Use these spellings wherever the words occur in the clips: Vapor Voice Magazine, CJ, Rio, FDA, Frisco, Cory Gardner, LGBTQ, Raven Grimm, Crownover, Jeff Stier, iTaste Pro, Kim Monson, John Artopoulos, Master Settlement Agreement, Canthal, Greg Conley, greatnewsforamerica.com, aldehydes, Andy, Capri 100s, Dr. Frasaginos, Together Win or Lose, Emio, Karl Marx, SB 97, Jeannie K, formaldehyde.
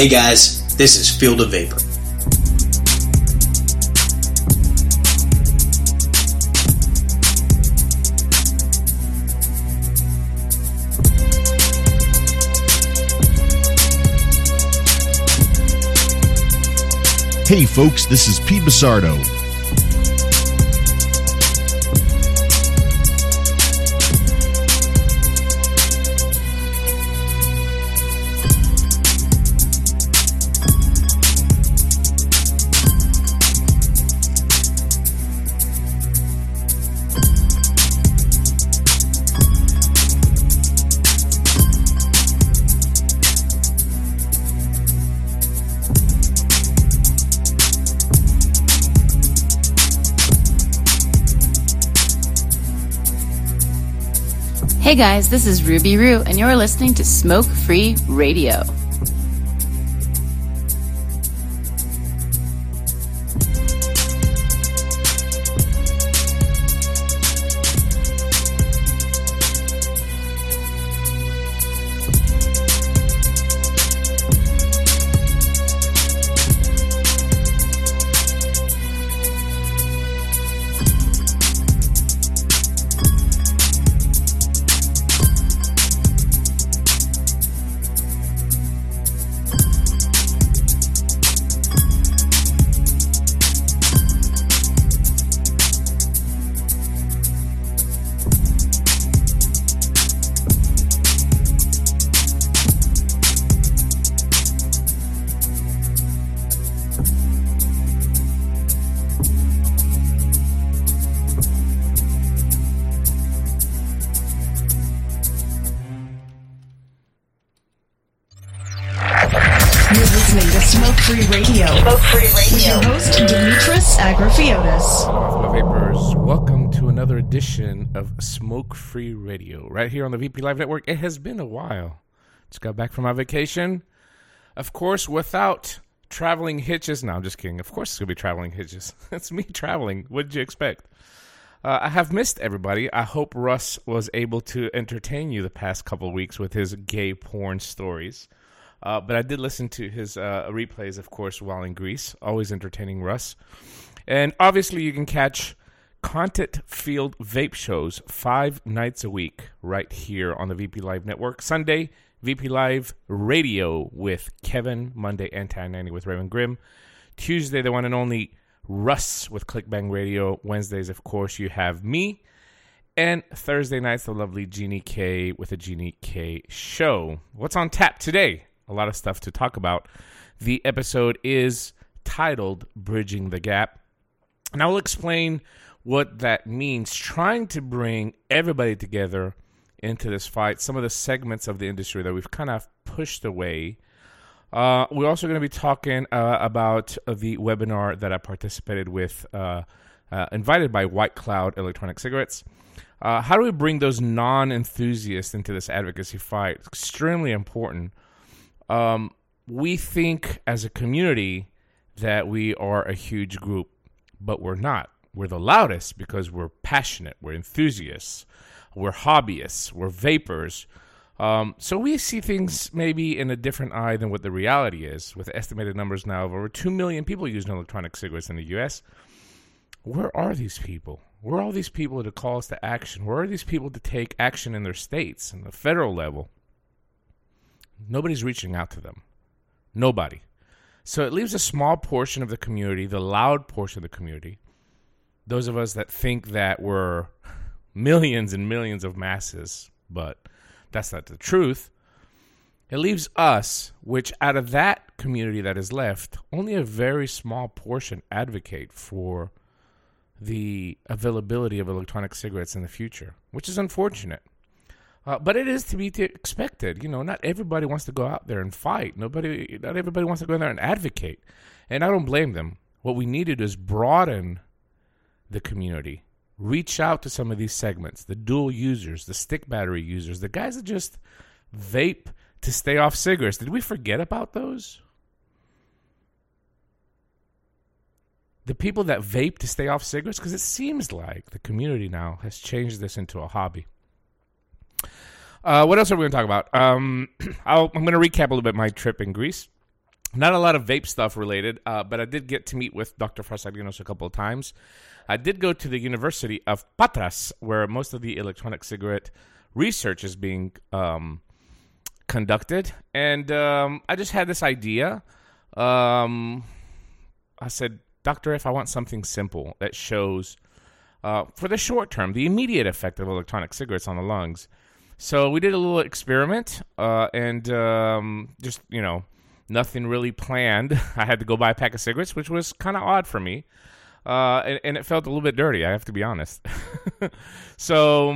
Hey guys, this is Field of Vapor. Hey folks, this is Pete Basardo. Hey guys, this is Ruby Roo, and you're listening to Smoke Free Radio. Of Smoke Free Radio right here on the VP Live Network. It has been a while. Just got back from my vacation. Of course, without traveling hitches. No, I'm just kidding. Of course, it's going to be traveling hitches. It's me traveling. What did you expect? I have missed everybody. I hope Russ was able to entertain you the past couple of weeks with his gay porn stories. But I did listen to his replays, of course, while in Greece. Always entertaining, Russ. And obviously, you can catch Content Field Vape shows 5 nights a week right here on the VP Live Network. Sunday, VP Live Radio with Kevin. Monday, Anti 90 with Raven Grimm. Tuesday, the one and only Russ with ClickBang Radio. Wednesdays, of course, you have me. And Thursday nights, the lovely Jeannie K with the Jeannie K Show. What's on tap today? A lot of stuff to talk about. The episode is titled Bridging the Gap. And I will explain what that means, trying to bring everybody together into this fight, some of the segments of the industry that we've kind of pushed away. We're also going to be talking about the webinar that I participated with, invited by White Cloud Electronic Cigarettes. How do we bring those non-enthusiasts into this advocacy fight? It's extremely important. We think as a community that we are a huge group, but we're not. We're the loudest because we're passionate, we're enthusiasts, we're hobbyists, we're vapors. So we see things maybe in a different eye than what the reality is. With estimated numbers now of over 2 million people using electronic cigarettes in the U.S., where are these people? Where are these people to call us to action? Where are these people to take action in their states and the federal level? Nobody's reaching out to them. Nobody. So it leaves a small portion of the community, the loud portion of the community, those of us that think that we're millions and millions of masses, but that's not the truth. It leaves us, which out of that community that is left, only a very small portion advocate for the availability of electronic cigarettes in the future, which is unfortunate. But it is to be expected. You know, not everybody wants to go out there and fight. Not everybody wants to go out there and advocate. And I don't blame them. What we needed is broaden the community, reach out to some of these segments, the dual users, the stick battery users, the guys that just vape to stay off cigarettes. Did we forget about those? The people that vape to stay off cigarettes? Because it seems like the community now has changed this into a hobby. What else are we going to talk about? I'm going to recap a little bit my trip in Greece. Not a lot of vape stuff related, but I did get to meet with Dr. Frasaginos a couple of times. I did go to the University of Patras, where most of the electronic cigarette research is being conducted. And I just had this idea. I said, Doctor, if I want something simple that shows, for the short term, the immediate effect of electronic cigarettes on the lungs. So we did a little experiment and just, you know, nothing really planned. I had to go buy a pack of cigarettes, which was kind of odd for me. And it felt a little bit dirty, I have to be honest. So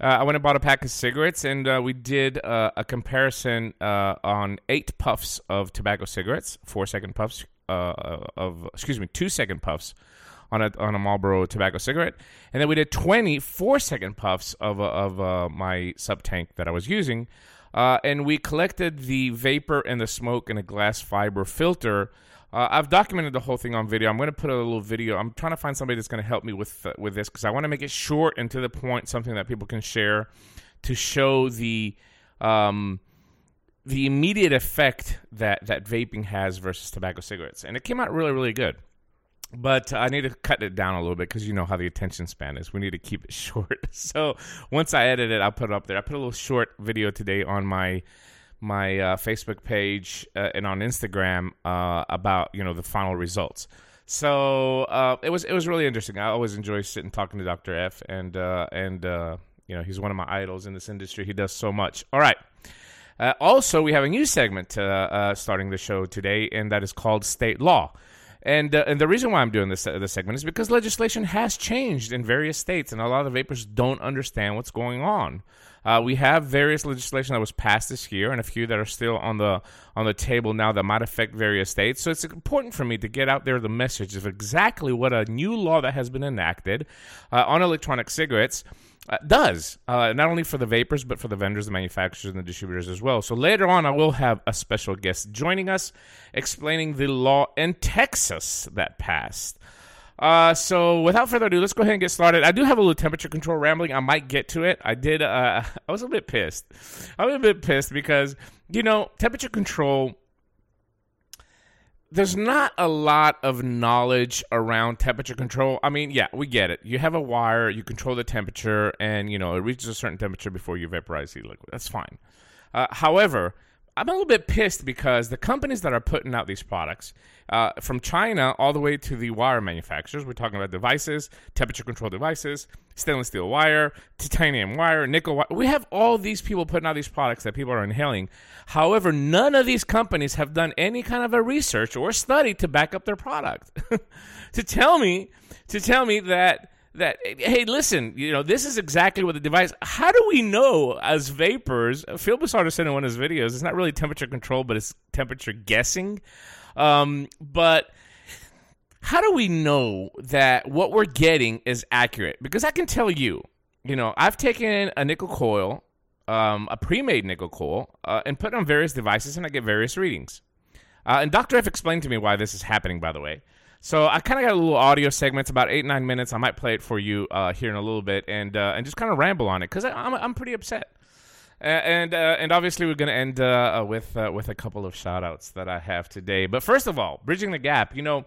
I went and bought a pack of cigarettes, and we did a comparison on 8 puffs of tobacco cigarettes, 4 second puffs of, 2 second puffs on a Marlboro tobacco cigarette. And then we did 20 4 second puffs of my Subtank that I was using. And we collected the vapor and the smoke in a glass fiber filter. I've documented the whole thing on video. I'm going to put a little video. I'm trying to find somebody that's going to help me with this, because I want to make it short and to the point, something that people can share to show the immediate effect that vaping has versus tobacco cigarettes. And it came out really, really good. But I need to cut it down a little bit, because you know how the attention span is. We need to keep it short. So once I edit it, I'll put it up there. I put a little short video today on my Facebook page and on Instagram about, you know, the final results. So it was really interesting. I always enjoy sitting talking to Dr. F, and you know, he's one of my idols in this industry. He does so much. All right. Also, we have a new segment starting the show today, and that is called State Law. And the reason why I'm doing this segment is because legislation has changed in various states, and a lot of the vapors don't understand what's going on. We have various legislation that was passed this year, and a few that are still on the table now that might affect various states. So it's important for me to get out there the message of exactly what a new law that has been enacted on electronic cigarettes does, not only for the vapors, but for the vendors, the manufacturers, and the distributors as well. So later on, I will have a special guest joining us, explaining the law in Texas that passed. So without further ado, let's go ahead and get started. I do have a little temperature control rambling. I might get to it. I was a bit pissed. I was a bit pissed because, you know, temperature control, there's not a lot of knowledge around temperature control. I mean, yeah, we get it. You have a wire, you control the temperature, and, you know, it reaches a certain temperature before you vaporize the liquid. That's fine. However, I'm a little bit pissed because the companies that are putting out these products, from China all the way to the wire manufacturers, we're talking about devices, temperature control devices, stainless steel wire, titanium wire, nickel wire. We have all these people putting out these products that people are inhaling. However, none of these companies have done any kind of a research or study to back up their product. To tell me that, hey, listen, you know, this is exactly what the device. How do we know as vapors? Field of Vapor sent in one of his videos. It's not really temperature control, but it's temperature guessing. But how do we know that what we're getting is accurate? Because I can tell you, you know, I've taken a nickel coil, a pre-made nickel coil, and put it on various devices, and I get various readings. And Dr. F explained to me why this is happening, by the way. So I kind of got a little audio segment, about 8-9 minutes. I might play it for you here in a little bit, and just kind of ramble on it, because I'm pretty upset. And obviously we're going to end with a couple of shout outs that I have today. But first of all, bridging the gap, you know,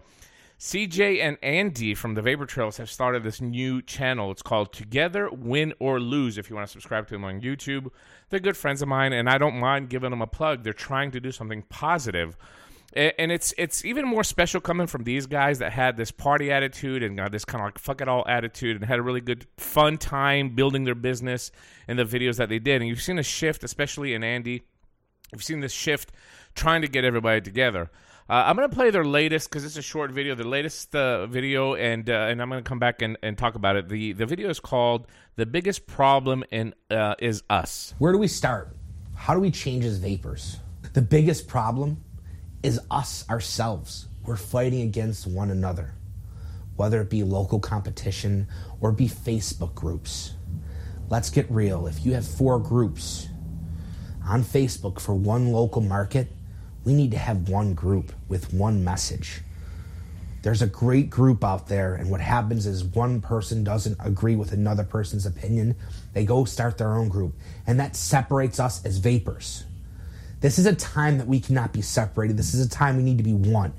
CJ and Andy from the Vapor Trails have started this new channel. It's called Together Win or Lose. If you want to subscribe to them on YouTube, they're good friends of mine, and I don't mind giving them a plug. They're trying to do something positive. And it's even more special coming from these guys that had this party attitude and got this kind of like fuck it all attitude, and had a really good fun time building their business and the videos that they did. And you've seen a shift, especially in Andy. You've seen this shift trying to get everybody together. I'm going to play their latest, because it's a short video, their latest video, and I'm going to come back and talk about it. The video is called The Biggest Problem Is Us. Where do we start? How do we change as vapors? The biggest problem is us, ourselves. We're fighting against one another, whether it be local competition or be Facebook groups. Let's get real. If you have 4 groups on Facebook for one local market, we need to have one group with one message. There's a great group out there, and what happens is one person doesn't agree with another person's opinion. They go start their own group, and that separates us as vapors. This is a time that we cannot be separated. This is a time we need to be one.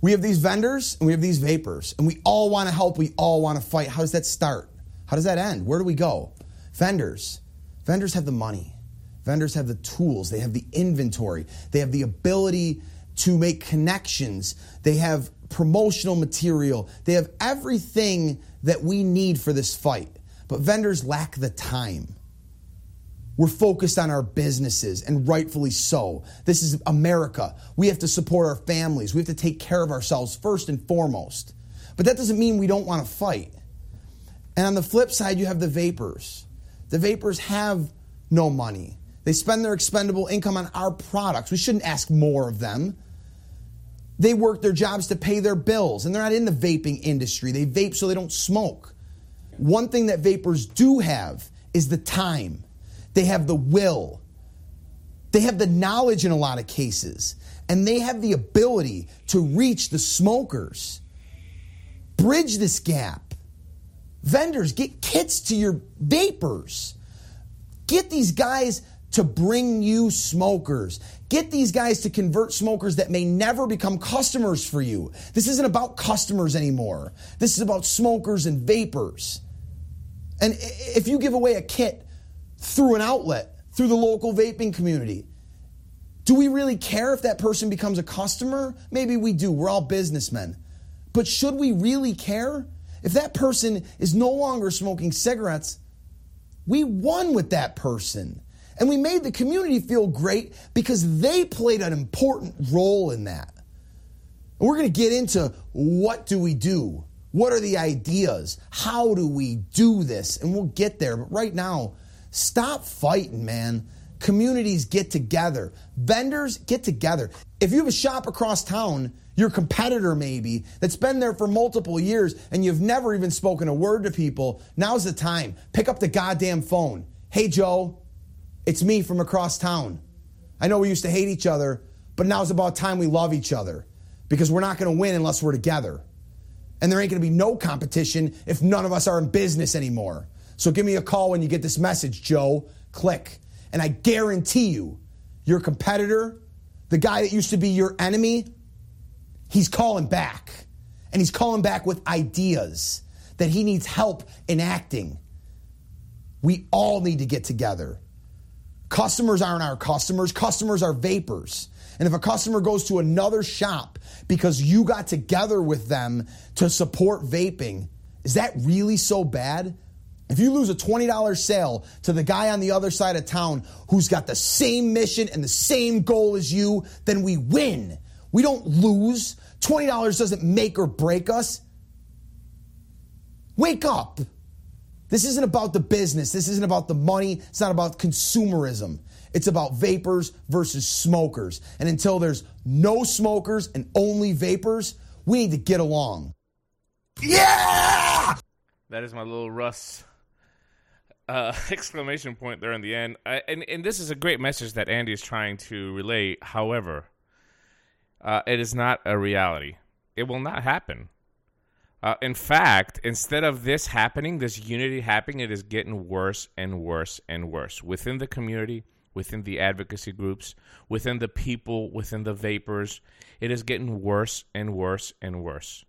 We have these vendors and we have these vapors, and we all want to help. We all want to fight. How does that start? How does that end? Where do we go? Vendors. Vendors have the money. Vendors have the tools. They have the inventory. They have the ability to make connections. They have promotional material. They have everything that we need for this fight. But vendors lack the time. We're focused on our businesses, and rightfully so. This is America. We have to support our families. We have to take care of ourselves first and foremost. But that doesn't mean we don't want to fight. And on the flip side, you have the vapors. The vapors have no money. They spend their expendable income on our products. We shouldn't ask more of them. They work their jobs to pay their bills, and they're not in the vaping industry. They vape so they don't smoke. One thing that vapors do have is the time. They have the will. They have the knowledge in a lot of cases. And they have the ability to reach the smokers. Bridge this gap. Vendors, get kits to your vapors. Get these guys to bring you smokers. Get these guys to convert smokers that may never become customers for you. This isn't about customers anymore. This is about smokers and vapors. And if you give away a kit through an outlet, through the local vaping community, do we really care if that person becomes a customer? Maybe we do. We're all businessmen. But should we really care? If that person is no longer smoking cigarettes, we won with that person. And we made the community feel great because they played an important role in that. And we're going to get into what do we do? What are the ideas? How do we do this? And we'll get there. But right now, stop fighting, man. Communities get together. Vendors get together. If you have a shop across town, your competitor maybe, that's been there for multiple years and you've never even spoken a word to people, now's the time. Pick up the goddamn phone. Hey, Joe, it's me from across town. I know we used to hate each other, but now's about time we love each other because we're not going to win unless we're together. And there ain't going to be no competition if none of us are in business anymore. So give me a call when you get this message, Joe. Click. And I guarantee you, your competitor, the guy that used to be your enemy, he's calling back. And he's calling back with ideas that he needs help enacting. We all need to get together. Customers aren't our customers. Customers are vapors. And if a customer goes to another shop because you got together with them to support vaping, is that really so bad? If you lose a $20 sale to the guy on the other side of town who's got the same mission and the same goal as you, then we win. We don't lose. $20 doesn't make or break us. Wake up. This isn't about the business. This isn't about the money. It's not about consumerism. It's about vapors versus smokers. And until there's no smokers and only vapors, we need to get along. Yeah! That is my little Russ exclamation point there in the end. And this is a great message that Andy is trying to relay. However, it is not a reality. It will not happen. In fact, instead of this happening, this unity happening, it is getting worse and worse and worse within the community, within the advocacy groups, within the people, within the vapors. It is getting worse and worse and worse.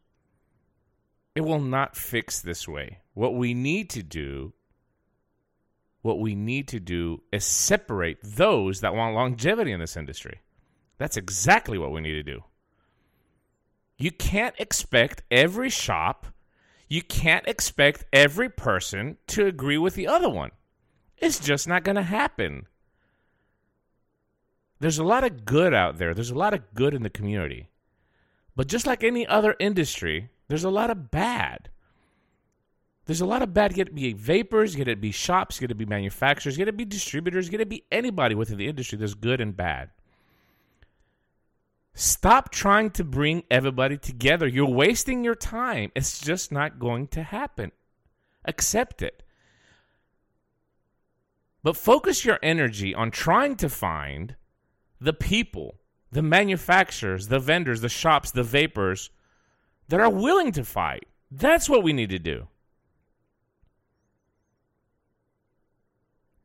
It will not fix this way. What we need to do is separate those that want longevity in this industry. That's exactly what we need to do. You can't expect every shop, you can't expect every person to agree with the other one. It's just not going to happen. There's a lot of good out there. There's a lot of good in the community. But just like any other industry, there's a lot of bad. There's a lot of bad. Could it be vapors, could it be shops, could it be manufacturers, could it be distributors, could it be anybody within the industry. There's good and bad. Stop trying to bring everybody together. You're wasting your time. It's just not going to happen. Accept it. But focus your energy on trying to find the people, the manufacturers, the vendors, the shops, the vapors that are willing to fight. That's what we need to do.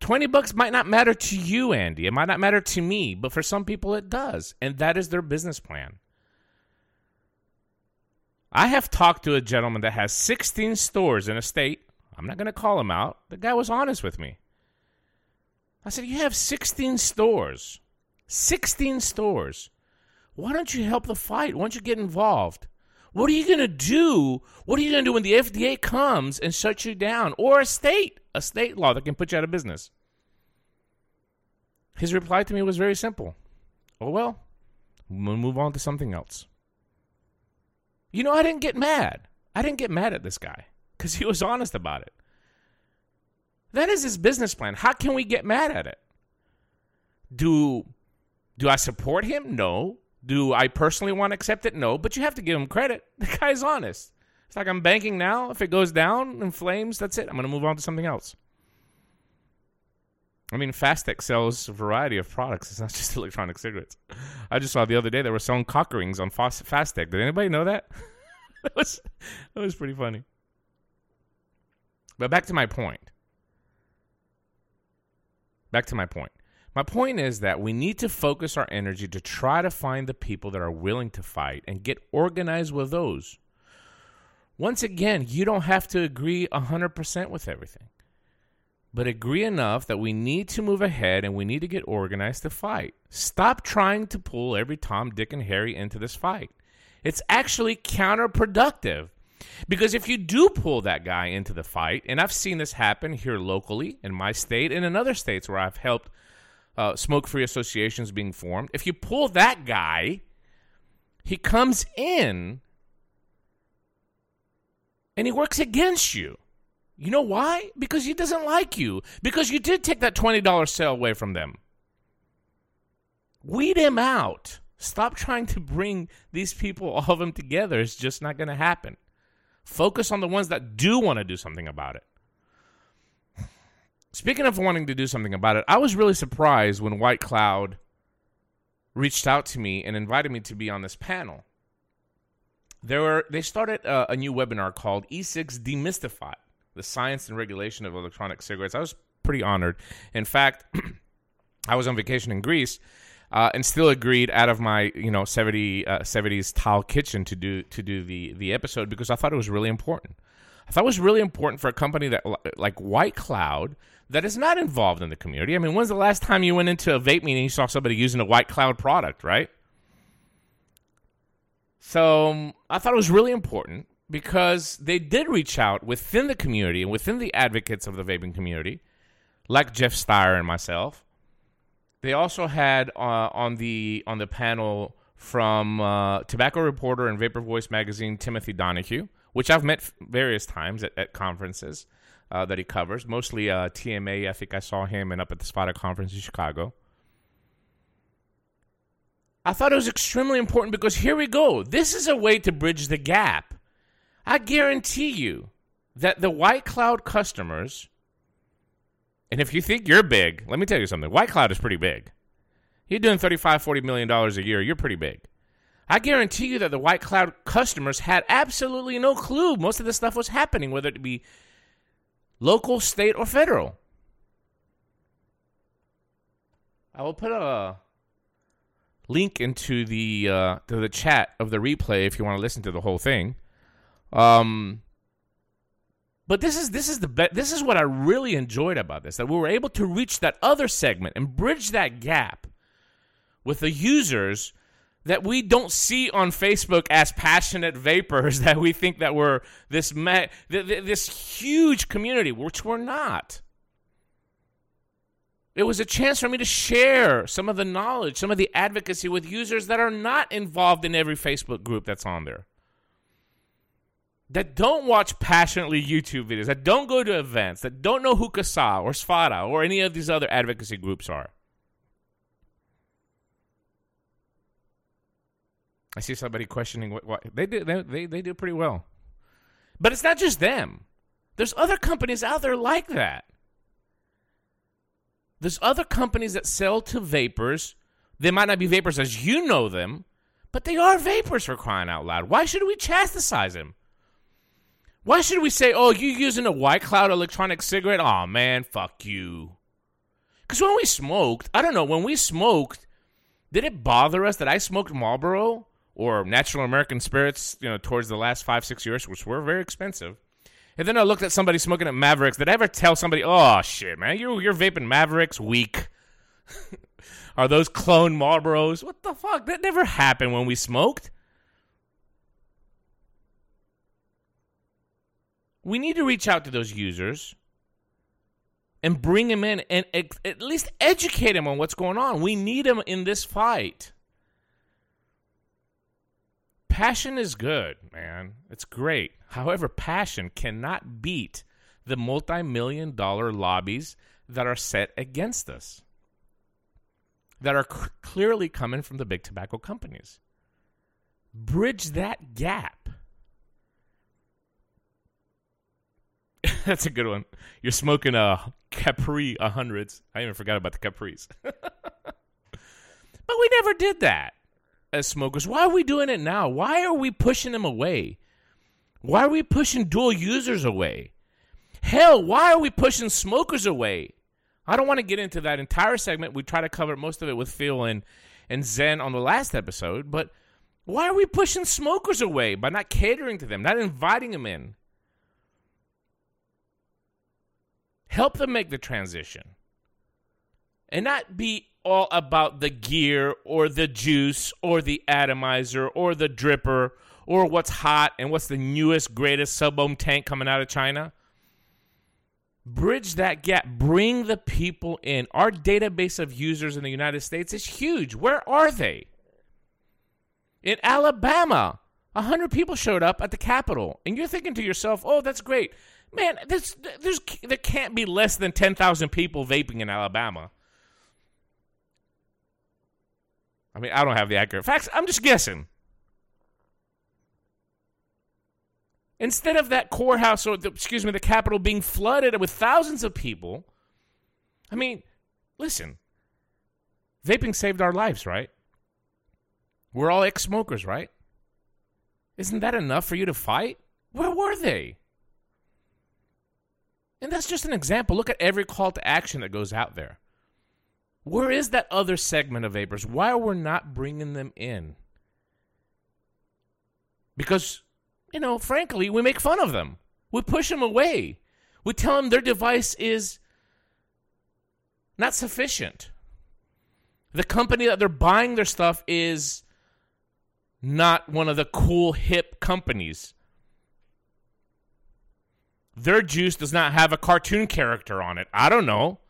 $20 might not matter to you, Andy. It might not matter to me, but for some people it does. And that is their business plan. I have talked to a gentleman that has 16 stores in a state. I'm not going to call him out. The guy was honest with me. I said, you have 16 stores. 16 stores. Why don't you help the fight? Why don't you get involved? What are you going to do? What are you going to do when the FDA comes and shuts you down? Or a state law that can put you out of business? His reply to me was very simple. Oh, well, we'll move on to something else. You know, I didn't get mad. I didn't get mad at this guy because he was honest about it. That is his business plan. How can we get mad at it? Do I support him? No. Do I personally want to accept it? No. But you have to give him credit. The guy's honest. It's like, I'm banking now. If it goes down in flames, that's it. I'm going to move on to something else. I mean, Fastec sells a variety of products. It's not just electronic cigarettes. I just saw the other day they were selling cock rings on Fastec. Did anybody know that? That was pretty funny. But back to my point. My point is that we need to focus our energy to try to find the people that are willing to fight and get organized with those. Once again, you don't have to agree 100% with everything, but agree enough that we need to move ahead and we need to get organized to fight. Stop trying to pull every Tom, Dick, and Harry into this fight. It's actually counterproductive. Because if you do pull that guy into the fight, and I've seen this happen here locally in my state and in other states where I've helped smoke-free associations being formed, if you pull that guy, he comes in and he works against you. You know why? Because he doesn't like you. Because you did take that $20 sale away from them. Weed him out. Stop trying to bring these people, all of them together. It's just not going to happen. Focus on the ones that do want to do something about it. Speaking of wanting to do something about it, I was really surprised when White Cloud reached out to me and invited me to be on this panel. They started a new webinar called E6 Demystified, the science and regulation of electronic cigarettes. I was pretty honored. In fact, I was on vacation in Greece and still agreed out of my 70s tile kitchen to do the episode because I thought it was really important. I thought it was really important for a company that like White Cloud that is not involved in the community. I mean, when's the last time you went into a vape meeting and you saw somebody using a White Cloud product, right? So I thought it was really important because they did reach out within the community and within the advocates of the vaping community, like Jeff Stier and myself. They also had on the panel from Tobacco Reporter and Vapor Voice magazine, Timothy Donahue, which I've met various times at conferences that he covers, mostly TMA. I think I saw him and up at the SFATA conference in Chicago. I thought it was extremely important because here we go. This is a way to bridge the gap. I guarantee you that the White Cloud customers... And if you think you're big, let me tell you something. White Cloud is pretty big. You're doing $35, $40 million a year. You're pretty big. I guarantee you that the White Cloud customers had absolutely no clue most of this stuff was happening, whether it be local, state, or federal. I will put a link into the chat of the replay if you want to listen to the whole thing. But this is what I really enjoyed about this, that we were able to reach that other segment and bridge that gap with the users that we don't see on Facebook as passionate vapors that we think that we're this huge community, which we're not. It was a chance for me to share some of the knowledge, some of the advocacy with users that are not involved in every Facebook group that's on there, that don't watch passionately YouTube videos, that don't go to events, that don't know who CASA or SFATA or any of these other advocacy groups are. I see somebody questioning what they do. They do pretty well. But it's not just them. There's other companies out there like that. There's other companies that sell to vapors. They might not be vapors as you know them, but they are vapors for crying out loud. Why should we chastise them? Why should we say, oh, you using a White Cloud electronic cigarette? Oh, man, fuck you. Because when we smoked, I don't know, when we smoked, did it bother us that I smoked Marlboro or natural American spirits, you know, towards the last 5-6 years, which were very expensive? And then I looked at somebody smoking at Mavericks. Did I ever tell somebody, oh, shit, man, you're vaping Mavericks? Weak. Are those clone Marlboros? What the fuck? That never happened when we smoked. We need to reach out to those users and bring them in and at least educate them on what's going on. We need them in this fight. Passion is good, man. It's great. However, passion cannot beat the multi-million-dollar lobbies that are set against us, that are clearly coming from the big tobacco companies. Bridge that gap. That's a good one. You're smoking a Capri 100s. I even forgot about the Capris. But we never did that as smokers. Why are we doing it now? Why are we pushing them away? Why are we pushing dual users away? Hell, why are we pushing smokers away? I don't want to get into that entire segment. We try to cover most of it with Phil and Zen on the last episode. But why are we pushing smokers away by not catering to them, not inviting them in? Help them make the transition and not be all about the gear or the juice or the atomizer or the dripper or what's hot and what's the newest, greatest sub-ohm tank coming out of China. Bridge that gap. Bring the people in. Our database of users in the United States is huge. Where are they? In Alabama, 100 people showed up at the Capitol. And you're thinking to yourself, oh, that's great. Man, there can't be less than 10,000 people vaping in Alabama. I mean, I don't have the accurate facts. I'm just guessing. Instead of that courthouse or, the Capitol being flooded with thousands of people, I mean, listen, vaping saved our lives, right? We're all ex-smokers, right? Isn't that enough for you to fight? Where were they? And that's just an example. Look at every call to action that goes out there. Where is that other segment of vapers? Why are we not bringing them in? Because, you know, frankly, we make fun of them. We push them away. We tell them their device is not sufficient. The company that they're buying their stuff is not one of the cool, hip companies. Their juice does not have a cartoon character on it. I don't know.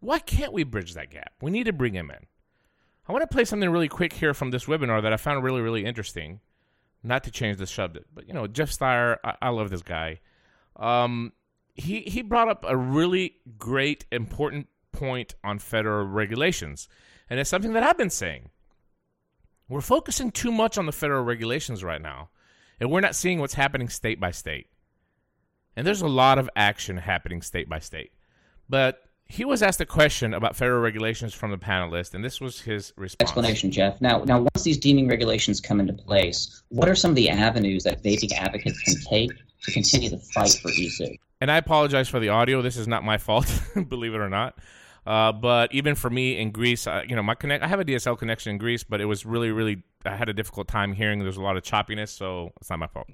Why can't we bridge that gap? We need to bring him in. I want to play something really quick here from this webinar that I found really, really interesting. Not to change the subject, but, you know, Jeff Stier, I love this guy. He brought up a really great, important point on federal regulations. And it's something that I've been saying. We're focusing too much on the federal regulations right now. And we're not seeing what's happening state by state. And there's a lot of action happening state by state. But he was asked a question about federal regulations from the panelist, and this was his response. Explanation, Jeff. Now, once these deeming regulations come into place, what are some of the avenues that vaping advocates can take to continue the fight for e-cig? And I apologize for the audio. This is not my fault, believe it or not. But even for me in Greece, I have a DSL connection in Greece, but it was really, really, I had a difficult time hearing. There's a lot of choppiness, so it's not my fault.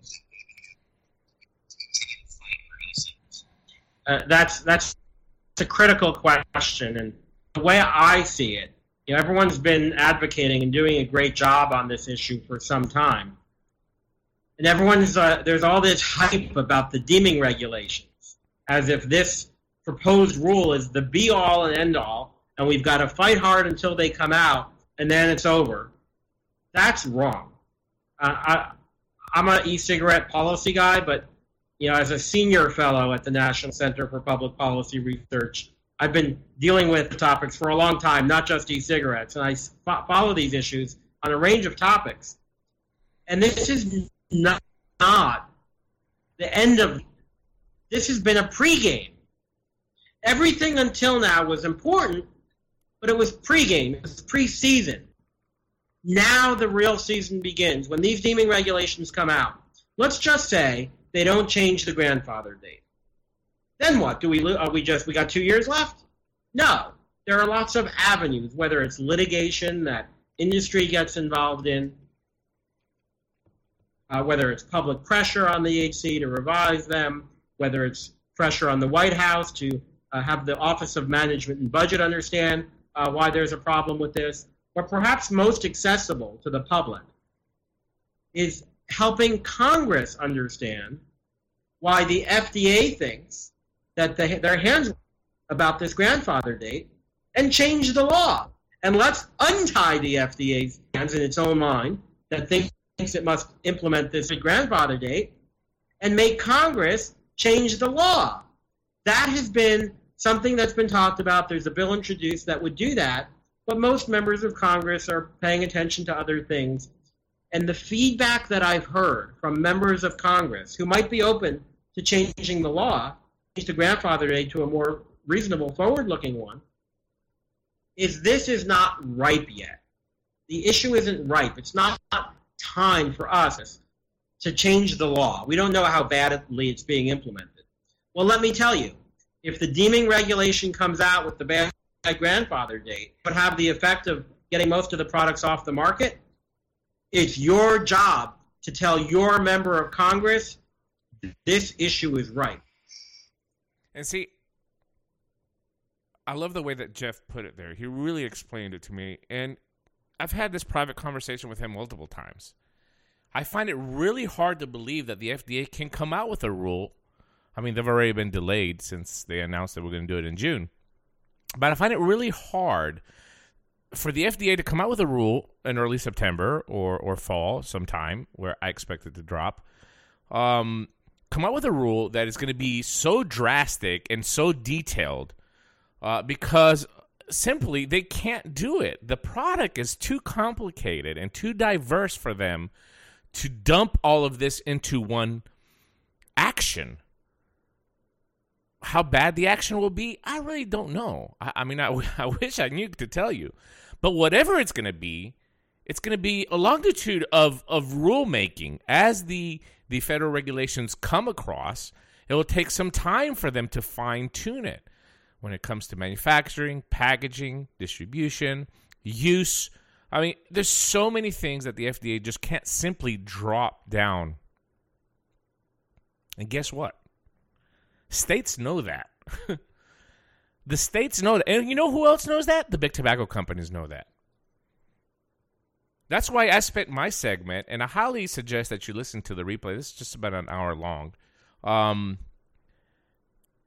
That's a critical question, and the way I see it, you know, everyone's been advocating and doing a great job on this issue for some time, and everyone's there's all this hype about the deeming regulations, as if this proposed rule is the be-all and end-all, and we've got to fight hard until they come out, and then it's over. That's wrong. I'm an e-cigarette policy guy, but you know, as a senior fellow at the National Center for Public Policy Research, I've been dealing with topics for a long time, not just e-cigarettes, and I follow these issues on a range of topics. And this is not the end of, this has been a pregame. Everything until now was important, but it was pregame, it was preseason. Now the real season begins. When these deeming regulations come out, let's just say they don't change the grandfather date. Then what? We got 2 years left? No. There are lots of avenues, whether it's litigation that industry gets involved in, whether it's public pressure on the EHC to revise them, whether it's pressure on the White House to have the Office of Management and Budget understand why there's a problem with this, but perhaps most accessible to the public is helping Congress understand why the FDA thinks that their hands are about this grandfather date and change the law. And let's untie the FDA's hands in its own mind that thinks it must implement this grandfather date and make Congress change the law. That has been something that's been talked about. There's a bill introduced that would do that, but most members of Congress are paying attention to other things. And the feedback that I've heard from members of Congress who might be open to changing the law, change the grandfather date to a more reasonable, forward-looking one, is this is not ripe yet. The issue isn't ripe. It's not time for us to change the law. We don't know how badly it's being implemented. Well, let me tell you, if the deeming regulation comes out with the bad grandfather date, it would have the effect of getting most of the products off the market. It's your job to tell your member of Congress this issue is ripe. And see, I love the way that Jeff put it there. He really explained it to me, and I've had this private conversation with him multiple times. I find it really hard to believe that the FDA can come out with a rule. I mean, they've already been delayed since they announced that we're going to do it in June. But I find it really hard for the FDA to come out with a rule in early September or fall sometime, where I expect it to drop, come out with a rule that is going to be so drastic and so detailed because simply they can't do it. The product is too complicated and too diverse for them to dump all of this into one action. How bad the action will be, I really don't know. I mean, I wish I knew to tell you. But whatever it's going to be a longitude of rulemaking. As the federal regulations come across, it will take some time for them to fine-tune it when it comes to manufacturing, packaging, distribution, use. I mean, there's so many things that the FDA just can't simply drop down. And guess what? States know that. The states know that. And you know who else knows that? The big tobacco companies know that. That's why I spent my segment, and I highly suggest that you listen to the replay. This is just about an hour long.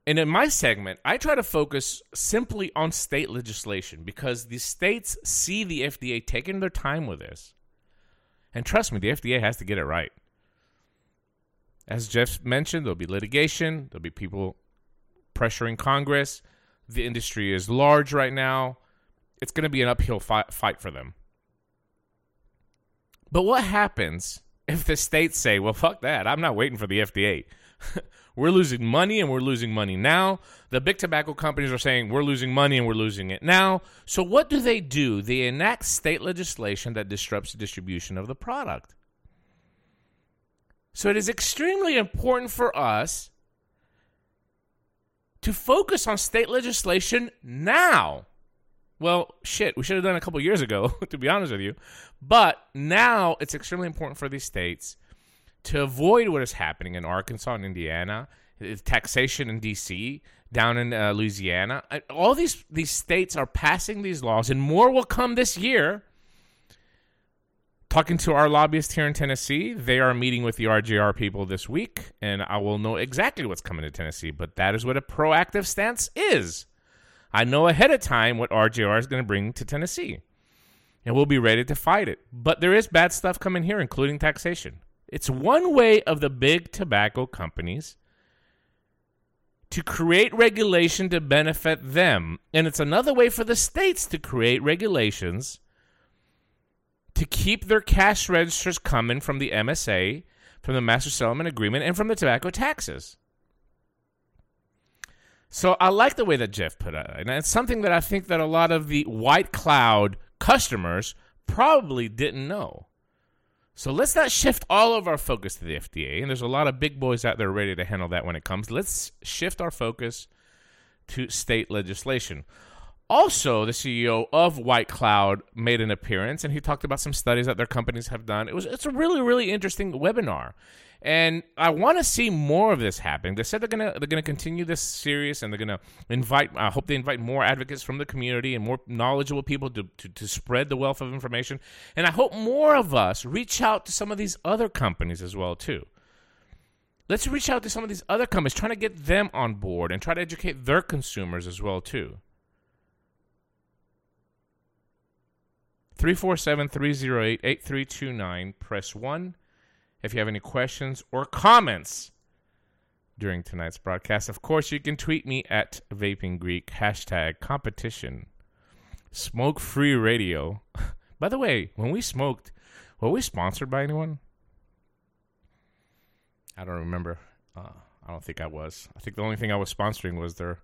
And in my segment, I try to focus simply on state legislation because the states see the FDA taking their time with this. And trust me, the FDA has to get it right. As Jeff mentioned, there'll be litigation. There'll be people pressuring Congress. The industry is large right now. It's going to be an uphill fight for them. But what happens if the states say, well, fuck that. I'm not waiting for the FDA. We're losing money, and we're losing money now. The big tobacco companies are saying we're losing money, and we're losing it now. So what do? They enact state legislation that disrupts the distribution of the product. So it is extremely important for us to focus on state legislation now. Well, shit, we should have done it a couple years ago, to be honest with you. But now it's extremely important for these states to avoid what is happening in Arkansas and Indiana, taxation in D.C., down in Louisiana. All these states are passing these laws, and more will come this year. Talking to our lobbyists here in Tennessee, they are meeting with the RJR people this week, and I will know exactly what's coming to Tennessee, but that is what a proactive stance is. I know ahead of time what RJR is going to bring to Tennessee, and we'll be ready to fight it. But there is bad stuff coming here, including taxation. It's one way of the big tobacco companies to create regulation to benefit them, and it's another way for the states to create regulations to keep their cash registers coming from the MSA, from the Master Settlement Agreement, and from the tobacco taxes. So I like the way that Jeff put it. And it's something that I think that a lot of the White Cloud customers probably didn't know. So let's not shift all of our focus to the FDA. And there's a lot of big boys out there ready to handle that when it comes. Let's shift our focus to state legislation. Also, the CEO of White Cloud made an appearance, and he talked about some studies that their companies have done. It's a really, really interesting webinar, and I want to see more of this happening. They said they're gonna continue this series, and they're gonna invite. I hope they invite more advocates from the community and more knowledgeable people to spread the wealth of information. And I hope more of us reach out to some of these other companies as well too. Let's reach out to some of these other companies, trying to get them on board and try to educate their consumers as well too. 347-308-8329. Press 1 if you have any questions or comments during tonight's broadcast. Of course, you can tweet me at Vaping Greek, hashtag competition, Smoke Free Radio. By the way, when we smoked, were we sponsored by anyone? I don't remember. I don't think I was. I think the only thing I was sponsoring was their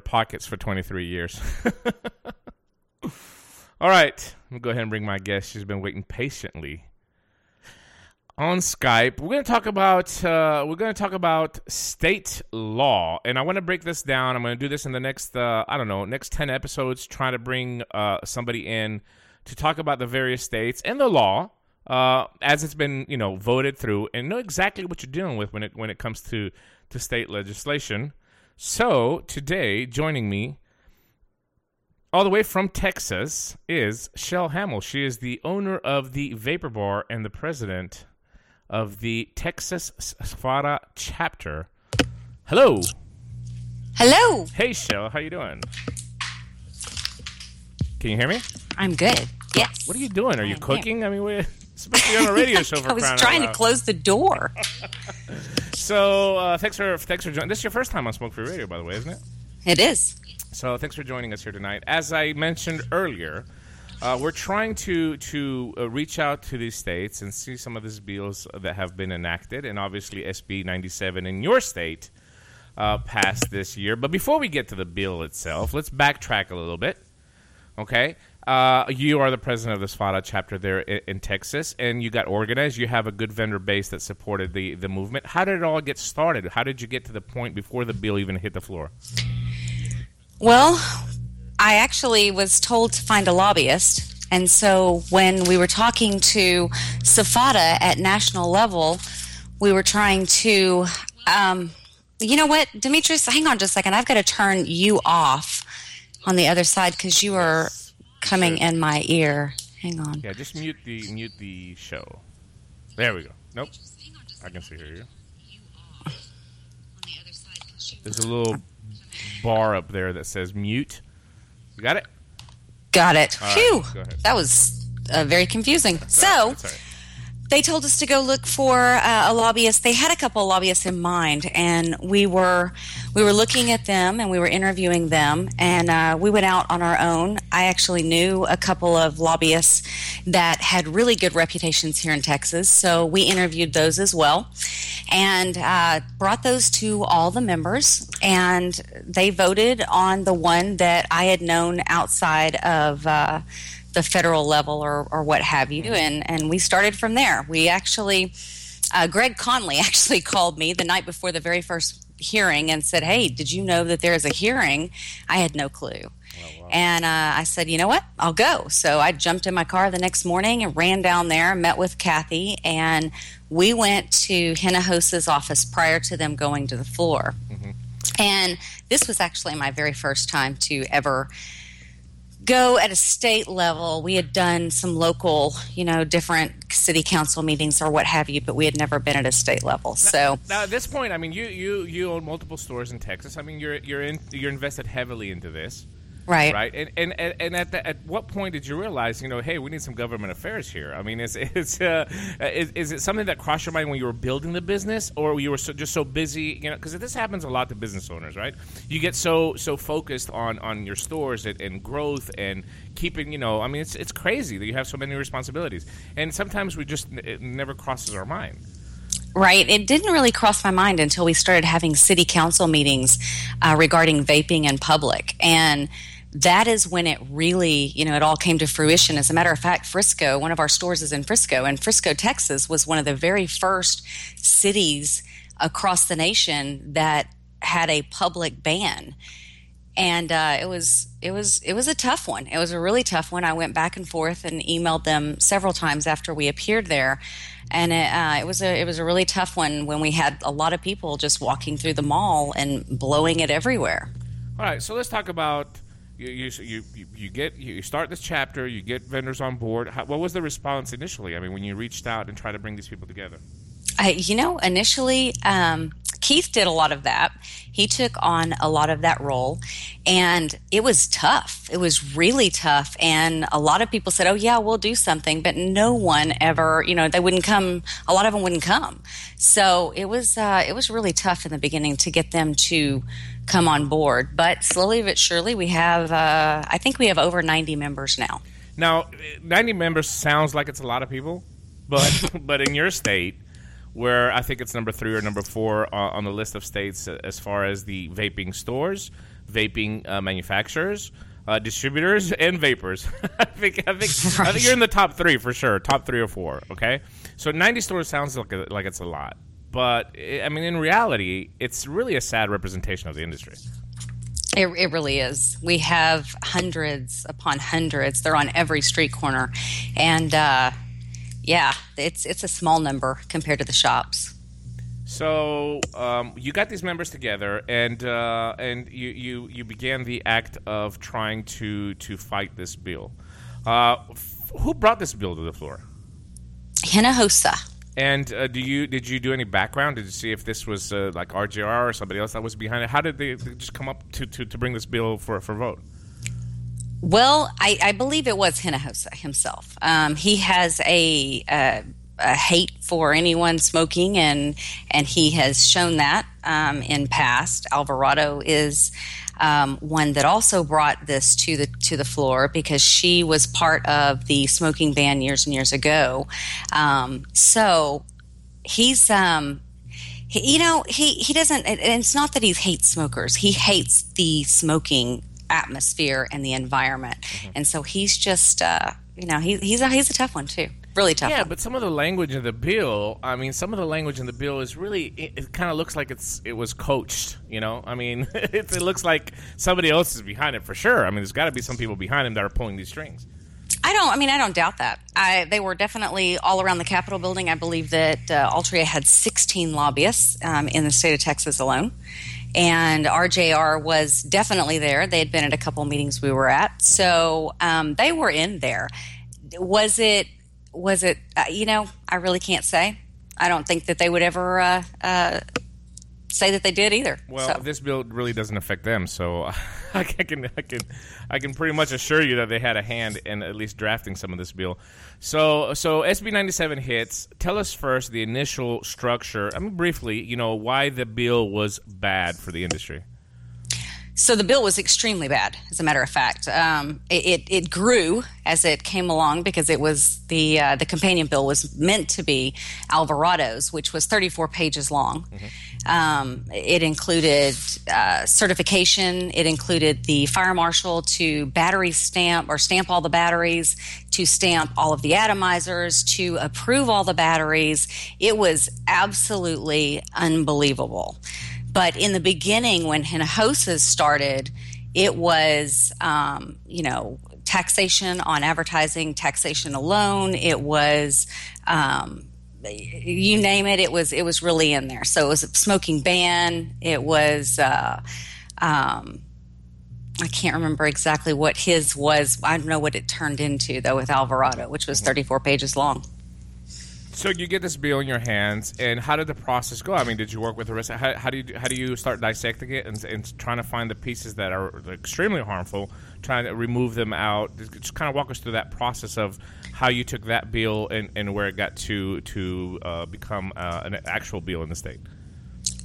pockets for 23 years. All right, I'm going to go ahead and bring my guest. She's been waiting patiently on Skype. We're going to talk about state law, and I want to break this down. I'm going to do this in the next next 10 episodes, trying to bring somebody in to talk about the various states and the law as it's been, voted through, and know exactly what you're dealing with when it comes to state legislation. So today, joining me all the way from Texas is Shell Hamill. She is the owner of the Vapor Bar and the president of the Texas SFATA chapter. Hello. Hello. Hey, Shell. How you doing? Can you hear me? I'm good. Yes. What are you doing? Are you cooking? Here. I mean, we're especially on a radio show for I was trying to close the door. So thanks for joining. This is your first time on Smoke Free Radio, by the way, isn't it? It is. So thanks for joining us here tonight. As I mentioned earlier, we're trying to reach out to these states and see some of these bills that have been enacted, and obviously SB 97 in your state passed this year. But before we get to the bill itself, let's backtrack a little bit, okay? You are the president of the SFATA chapter there in Texas, and you got organized. You have a good vendor base that supported the movement. How did it all get started? How did you get to the point before the bill even hit the floor? Well, I actually was told to find a lobbyist, and so when we were talking to SFATA at national level, we were trying to, you know what, Demetrius, hang on just a second. I've got to turn you off on the other side because you are coming in my ear. Hang on. Yeah, just mute the show. There we go. Nope. I can still hear you. There's a little bar up there that says mute. You got it? Got it. Right, phew. That was very confusing. That's right. They told us to go look for a lobbyist. They had a couple of lobbyists in mind, and we were looking at them, and we were interviewing them, and we went out on our own. I actually knew a couple of lobbyists that had really good reputations here in Texas, so we interviewed those as well and brought those to all the members, and they voted on the one that I had known outside of the federal level or what have you, and we started from there. We actually, Greg Conley actually called me the night before the very first hearing and said, hey, did you know that there is a hearing? I had no clue. Oh, wow. And I said, you know what, I'll go. So I jumped in my car the next morning and ran down there, met with Kathy, and we went to Hinojosa's office prior to them going to the floor. Mm-hmm. And this was actually my very first time to ever go at a state level. We had done some local, different city council meetings or what have you, but we had never been at a state level. So now at this point, I mean, you own multiple stores in Texas. I mean, you're invested heavily into this, right? And at what point did you realize, hey, we need some government affairs here? I mean, is it something that crossed your mind when you were building the business, or you were just so busy? Because this happens a lot to business owners, right? You get so focused on your stores and growth and keeping, it's crazy that you have so many responsibilities, and sometimes it never crosses our mind. Right. It didn't really cross my mind until we started having city council meetings regarding vaping in public, and that is when it really, it all came to fruition. As a matter of fact, Frisco, one of our stores is in Frisco, and Frisco, Texas was one of the very first cities across the nation that had a public ban. And it was a tough one. It was a really tough one. I went back and forth and emailed them several times after we appeared there, and it was a really tough one when we had a lot of people just walking through the mall and blowing it everywhere. All right, so let's talk about you start this chapter, you get vendors on board. What was the response initially? I mean, when you reached out and tried to bring these people together? Initially, Keith did a lot of that. He took on a lot of that role, and it was tough. It was really tough, and a lot of people said, oh, yeah, we'll do something, but no one ever, they wouldn't come. A lot of them wouldn't come. So it was really tough in the beginning to get them to come on board, but slowly but surely we have, I think we have over 90 members now. Now, 90 members sounds like it's a lot of people, but in your state, where I think it's number 3 or number 4 on the list of states as far as the vaping stores, vaping manufacturers, distributors, and vapors. I think you're in the top 3 for sure, top 3 or 4. Okay, so 90 stores sounds like it's a lot, but in reality, it's really a sad representation of the industry. It really is. We have hundreds upon hundreds. They're on every street corner, and. Yeah, it's a small number compared to the shops. So you got these members together, and you began the act of trying to fight this bill. Who brought this bill to the floor? Hinojosa. And did you do any background? Did you see if this was like RJR or somebody else that was behind it? How did they just come up to bring this bill for vote? Well, I believe it was Hinojosa himself. He has a hate for anyone smoking, and he has shown that in past. Alvarado is one that also brought this to the floor because she was part of the smoking ban years and years ago. So he's he doesn't. And it's not that he hates smokers. He hates the smoking atmosphere and the environment, mm-hmm. And so he's just he's a tough one too, really tough. Yeah, one. But some of the language in the bill, is really it kind of looks like it was coached. It looks like somebody else is behind it for sure. There's got to be some people behind him that are pulling these strings. I don't doubt that. They were definitely all around the Capitol building. I believe that Altria had 16 lobbyists in the state of Texas alone. And RJR was definitely there. They had been at a couple meetings we were at, so they were in there. Was it? I really can't say. I don't think that they would ever say that they did either. Well, so. This bill really doesn't affect them, so I can pretty much assure you that they had a hand in at least drafting some of this bill. So SB 97 hits. Tell us first the initial structure. Briefly, why the bill was bad for the industry. So the bill was extremely bad, as a matter of fact. It grew as it came along because it was the companion bill was meant to be Alvarado's, which was 34 pages long. Mm-hmm. It included certification. It included the fire marshal to battery stamp or stamp all the batteries, to stamp all of the atomizers, to approve all the batteries. It was absolutely unbelievable. But in the beginning, when Hinojosa started, it was, taxation on advertising, taxation alone. It was, you name it. It was really in there. So it was a smoking ban. It was, I can't remember exactly what his was. I don't know what it turned into though with Alvarado, which was 34 pages long. So you get this bill in your hands, and how did the process go? Did you work with the rest? How do you start dissecting it and trying to find the pieces that are extremely harmful, trying to remove them out? Just kind of walk us through that process of how you took that bill and where it got to become an actual bill in the state.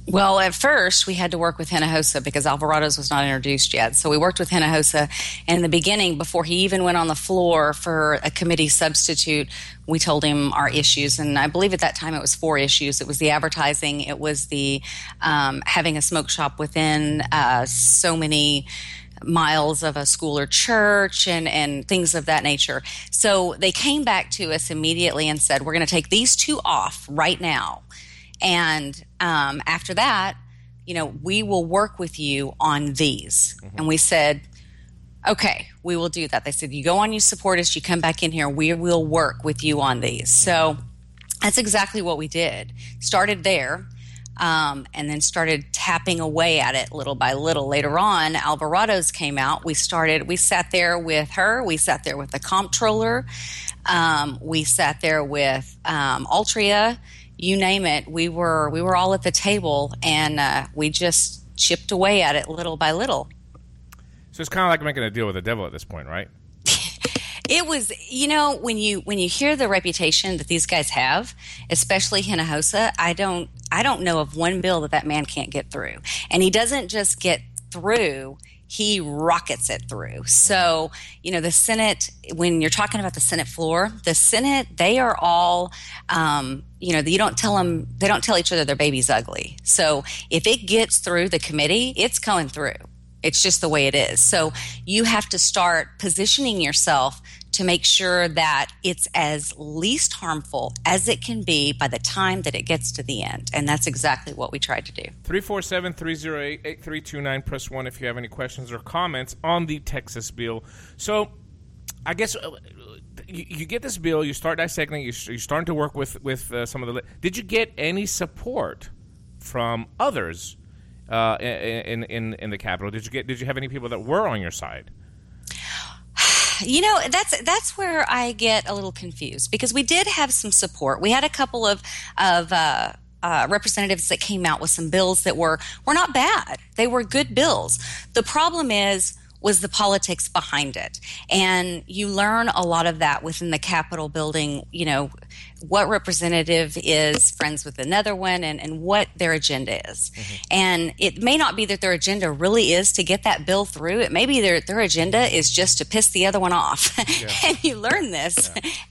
Well, at first, we had to work with Hinojosa because Alvarado's was not introduced yet. So we worked with Hinojosa. And in the beginning, before he even went on the floor for a committee substitute, we told him our issues. And I believe at that time it was 4 issues. It was the advertising. It was the having a smoke shop within so many miles of a school or church and things of that nature. So they came back to us immediately and said, we're going to take these 2 off right now. And after that, you know, we will work with you on these. Mm-hmm. And we said, okay, we will do that. They said, you go on, you support us, you come back in here, we will work with you on these. So that's exactly what we did. Started there. And then started tapping away at it little by little. Later on, Alvarado's came out. We sat there with her. We sat there with the comptroller. We sat there with Altria. You name it. We were all at the table, and we just chipped away at it little by little. So it's kind of like making a deal with the devil at this point, right? It was, you know, when you hear the reputation that these guys have, especially Hinojosa, I don't know of one bill that man can't get through. And he doesn't just get through, he rockets it through. So, you know, the Senate, when you're talking about the Senate floor, the Senate, they are all, you know, they don't tell each other their baby's ugly. So if it gets through the committee, it's going through. It's just the way it is. So you have to start positioning yourself to make sure that it's as least harmful as it can be by the time that it gets to the end. And that's exactly what we tried to do. 347-308-8329, press 1 if you have any questions or comments on the Texas bill. So I guess you get this bill, you start dissecting, you're starting to work with some of the – did you get any support from others in the Capitol? Did you have any people that were on your side? You know, that's where I get a little confused, because we did have some support. We had a couple of representatives that came out with some bills that were not bad. They were good bills. The problem was the politics behind it. And you learn a lot of that within the Capitol building, you know, what representative is friends with another one and what their agenda is. Mm-hmm. And it may not be that their agenda really is to get that bill through. It may be their agenda is just to piss the other one off. Yeah. And you learn this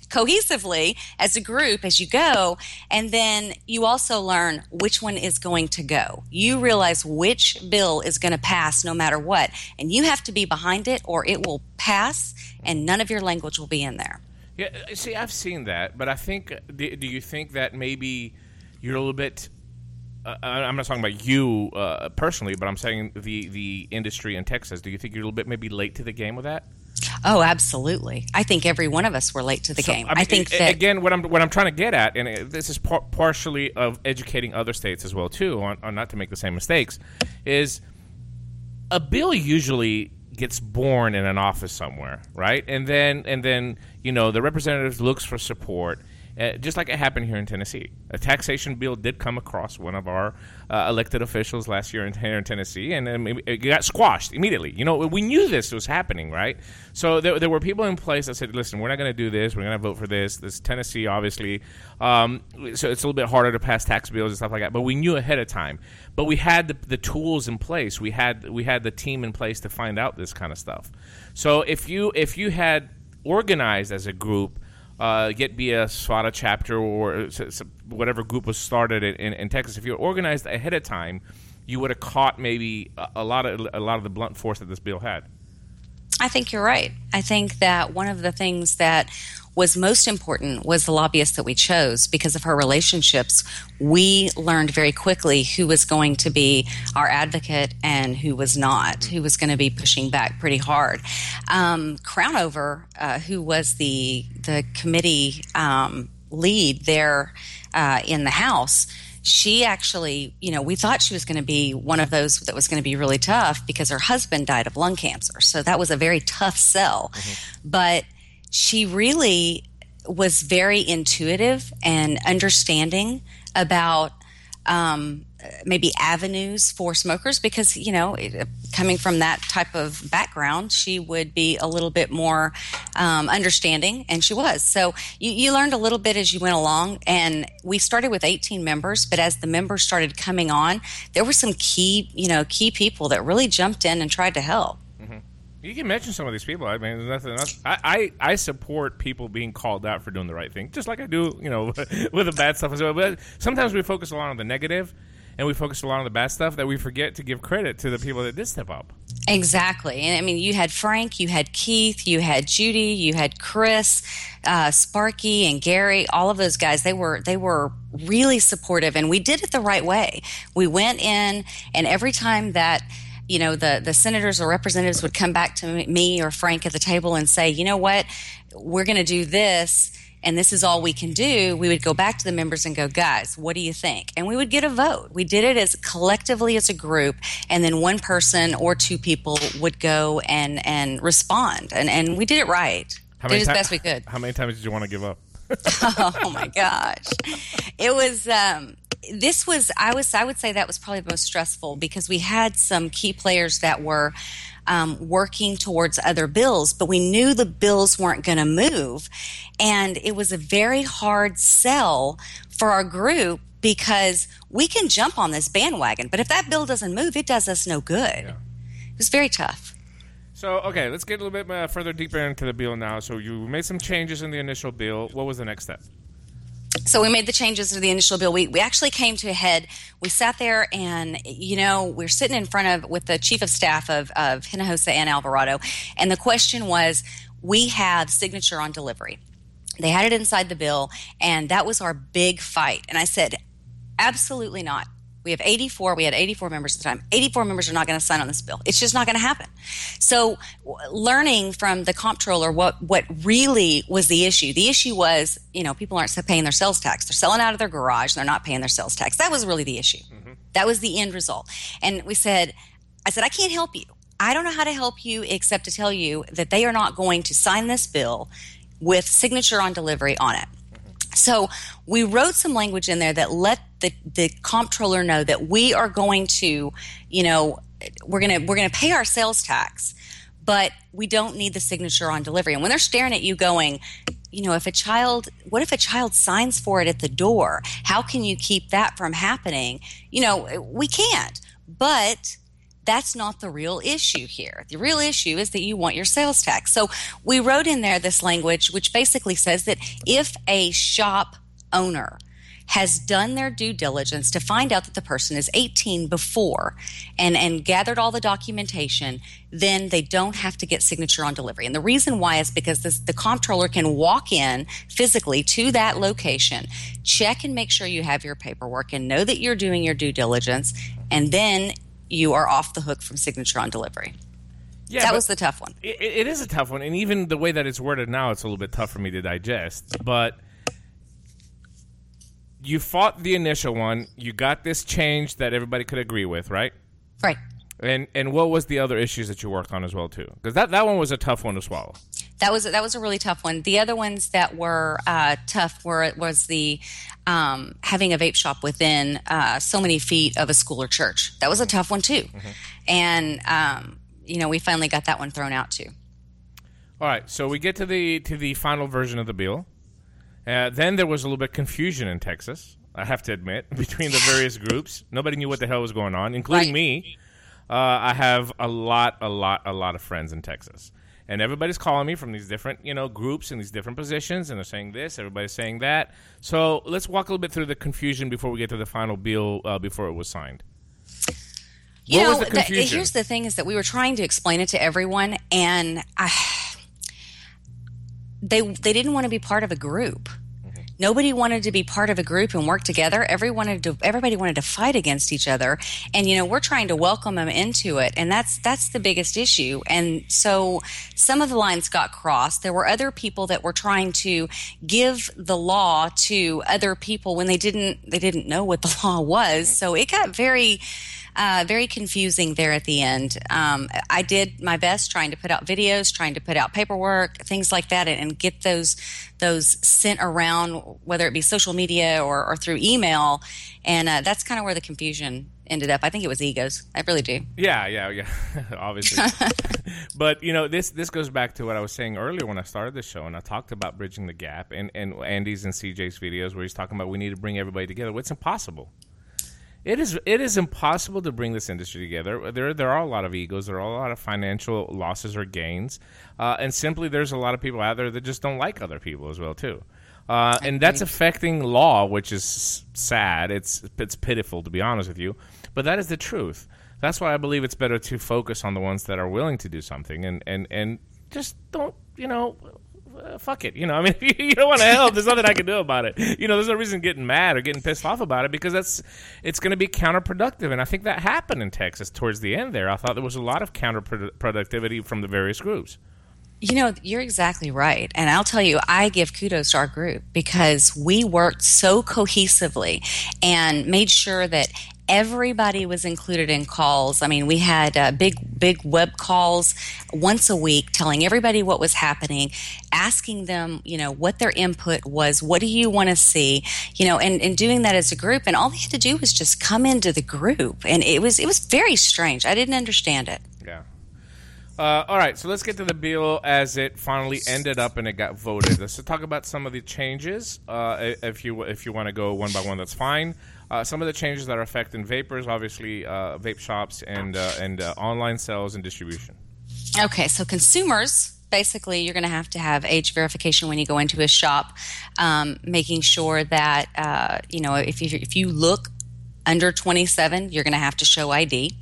cohesively as a group as you go. And then you also learn which one is going to go. You realize which bill is going to pass no matter what. And you have to be behind it or it will pass and none of your language will be in there. Yeah, see, I've seen that, but I think – do you think that maybe you're a little bit – I'm not talking about you personally, but I'm saying the industry in Texas. Do you think you're a little bit maybe late to the game with that? Oh, absolutely. I think every one of us were late to the game. I mean, I think that – again, what I'm trying to get at, and this is partially of educating other states as well too on not to make the same mistakes, is a bill usually – gets born in an office somewhere, right? And then you know, the representative looks for support, just like it happened here in Tennessee. A taxation bill did come across one of our elected officials last year here in Tennessee, and it got squashed immediately. You know, we knew this was happening, right? So there were people in place that said, listen, we're not going to do this. We're going to vote for this. This is Tennessee, obviously. So it's a little bit harder to pass tax bills and stuff like that. But we knew ahead of time. But we had the tools in place. We had the team in place to find out this kind of stuff. So if you had organized as a group, get be a SFATA chapter or whatever group was started in Texas. If you were organized ahead of time, you would have caught maybe a lot of the blunt force that this bill had. I think you're right. I think that one of the things that was most important was the lobbyist that we chose. Because of her relationships, we learned very quickly who was going to be our advocate and who was not, who was going to be pushing back pretty hard. Crownover, who was the committee lead there in the House, she actually, you know, we thought she was going to be one of those that was going to be really tough because her husband died of lung cancer. So that was a very tough sell. Mm-hmm. But she really was very intuitive and understanding about maybe avenues for smokers because, you know, coming from that type of background, she would be a little bit more understanding, and she was. So you learned a little bit as you went along, and we started with 18 members, but as the members started coming on, there were some key people that really jumped in and tried to help. You can mention some of these people. I mean, there's nothing else. I support people being called out for doing the right thing, just like I do, you know, with the bad stuff as well. But sometimes we focus a lot on the negative, and we focus a lot on the bad stuff that we forget to give credit to the people that did step up. Exactly. And I mean, you had Frank, you had Keith, you had Judy, you had Chris, Sparky and Gary, all of those guys, they were really supportive, and we did it the right way. We went in, and every time that, you know, the senators or representatives would come back to me or Frank at the table and say, you know what, we're going to do this, and this is all we can do, we would go back to the members and go, guys, what do you think? And we would get a vote. We did it as collectively as a group, and then one person or two people would go and respond, and we did it right. Did as best we could. How many times did you want to give up? Oh, my gosh. It was I would say that was probably the most stressful, because we had some key players that were working towards other bills, but we knew the bills weren't going to move. And it was a very hard sell for our group, because we can jump on this bandwagon, but if that bill doesn't move, it does us no good. Yeah. It was very tough. So, okay, let's get a little bit further deeper into the bill now. So you made some changes in the initial bill. What was the next step? So we made the changes to the initial bill. We actually came to a head. We sat there and, you know, we're sitting in front of with the chief of staff of Hinojosa and Alvarado. And the question was, we have signature on delivery. They had it inside the bill, and that was our big fight. And I said, absolutely not. We have 84. We had 84 members at the time. 84 members are not going to sign on this bill. It's just not going to happen. So learning from the comptroller what really was the issue. The issue was, you know, people aren't paying their sales tax. They're selling out of their garage. They're not paying their sales tax. That was really the issue. Mm-hmm. That was the end result. And I said, I can't help you. I don't know how to help you except to tell you that they are not going to sign this bill with signature on delivery on it. So we wrote some language in there that let the comptroller know that we are going to, you know, we're going to pay our sales tax, but we don't need the signature on delivery. And when they're staring at you going, you know, what if a child signs for it at the door? How can you keep that from happening? You know, we can't. But that's not the real issue here. The real issue is that you want your sales tax. So we wrote in there this language, which basically says that if a shop owner has done their due diligence to find out that the person is 18 before and gathered all the documentation, then they don't have to get signature on delivery. And the reason why is because the comptroller can walk in physically to that location, check and make sure you have your paperwork and know that you're doing your due diligence, and then you are off the hook from signature on delivery. Yeah, that was the tough one. It is a tough one, and even the way that it's worded now, it's a little bit tough for me to digest. But you fought the initial one. You got this change that everybody could agree with, right? Right. And what was the other issues that you worked on as well, too? Because that one was a tough one to swallow. That was a really tough one. The other ones that were tough was the having a vape shop within so many feet of a school or church. That was a tough one, too. Mm-hmm. And, you know, we finally got that one thrown out, too. All right. So we get to the final version of the bill. Then there was a little bit of confusion in Texas, I have to admit, between the various groups. Nobody knew what the hell was going on, including me. I have a lot of friends in Texas, and everybody's calling me from these different, you know, groups and these different positions, and they're saying this, everybody's saying that. So let's walk a little bit through the confusion before we get to the final bill before it was signed. You know, here's the thing is that we were trying to explain it to everyone, and they didn't want to be part of a group. Nobody wanted to be part of a group and work together. Everybody wanted to fight against each other. And, you know, we're trying to welcome them into it. And that's the biggest issue. And so some of the lines got crossed. There were other people that were trying to give the law to other people when they didn't know what the law was. So it got very... very confusing there at the end. I did my best trying to put out videos, trying to put out paperwork, things like that, and get those sent around, whether it be social media or through email. And that's kind of where the confusion ended up. I think it was egos. I really do. Yeah, obviously. But, you know, this goes back to what I was saying earlier when I started the show, and I talked about bridging the gap and Andy's and CJ's videos where he's talking about we need to bring everybody together. Well, it's impossible. It is impossible to bring this industry together. There are a lot of egos. There are a lot of financial losses or gains. And simply there's a lot of people out there that just don't like other people as well, too. And that's affecting law, which is sad. It's pitiful, to be honest with you. But that is the truth. That's why I believe it's better to focus on the ones that are willing to do something and just don't, fuck it. I mean, if you don't want to help, there's nothing I can do about it. There's no reason getting mad or getting pissed off about it, because it's going to be counterproductive. And I think that happened in Texas towards the end there. I thought there was a lot of counterproductivity from the various groups. You're exactly right. And I'll tell you, I give kudos to our group because we worked so cohesively and made sure that everybody was included in calls. I mean, we had big web calls once a week telling everybody what was happening, asking them, what their input was, what do you want to see, and doing that as a group. And all they had to do was just come into the group. And it was very strange. I didn't understand it. Yeah. All right, so let's get to the bill as it finally ended up and it got voted. Let's talk about some of the changes. If you want to go one by one, that's fine. Some of the changes that are affecting vapors, obviously, vape shops and online sales and distribution. Okay, so consumers, basically, you're going to have age verification when you go into a shop, making sure that if you look under 27, you're going to have to show ID.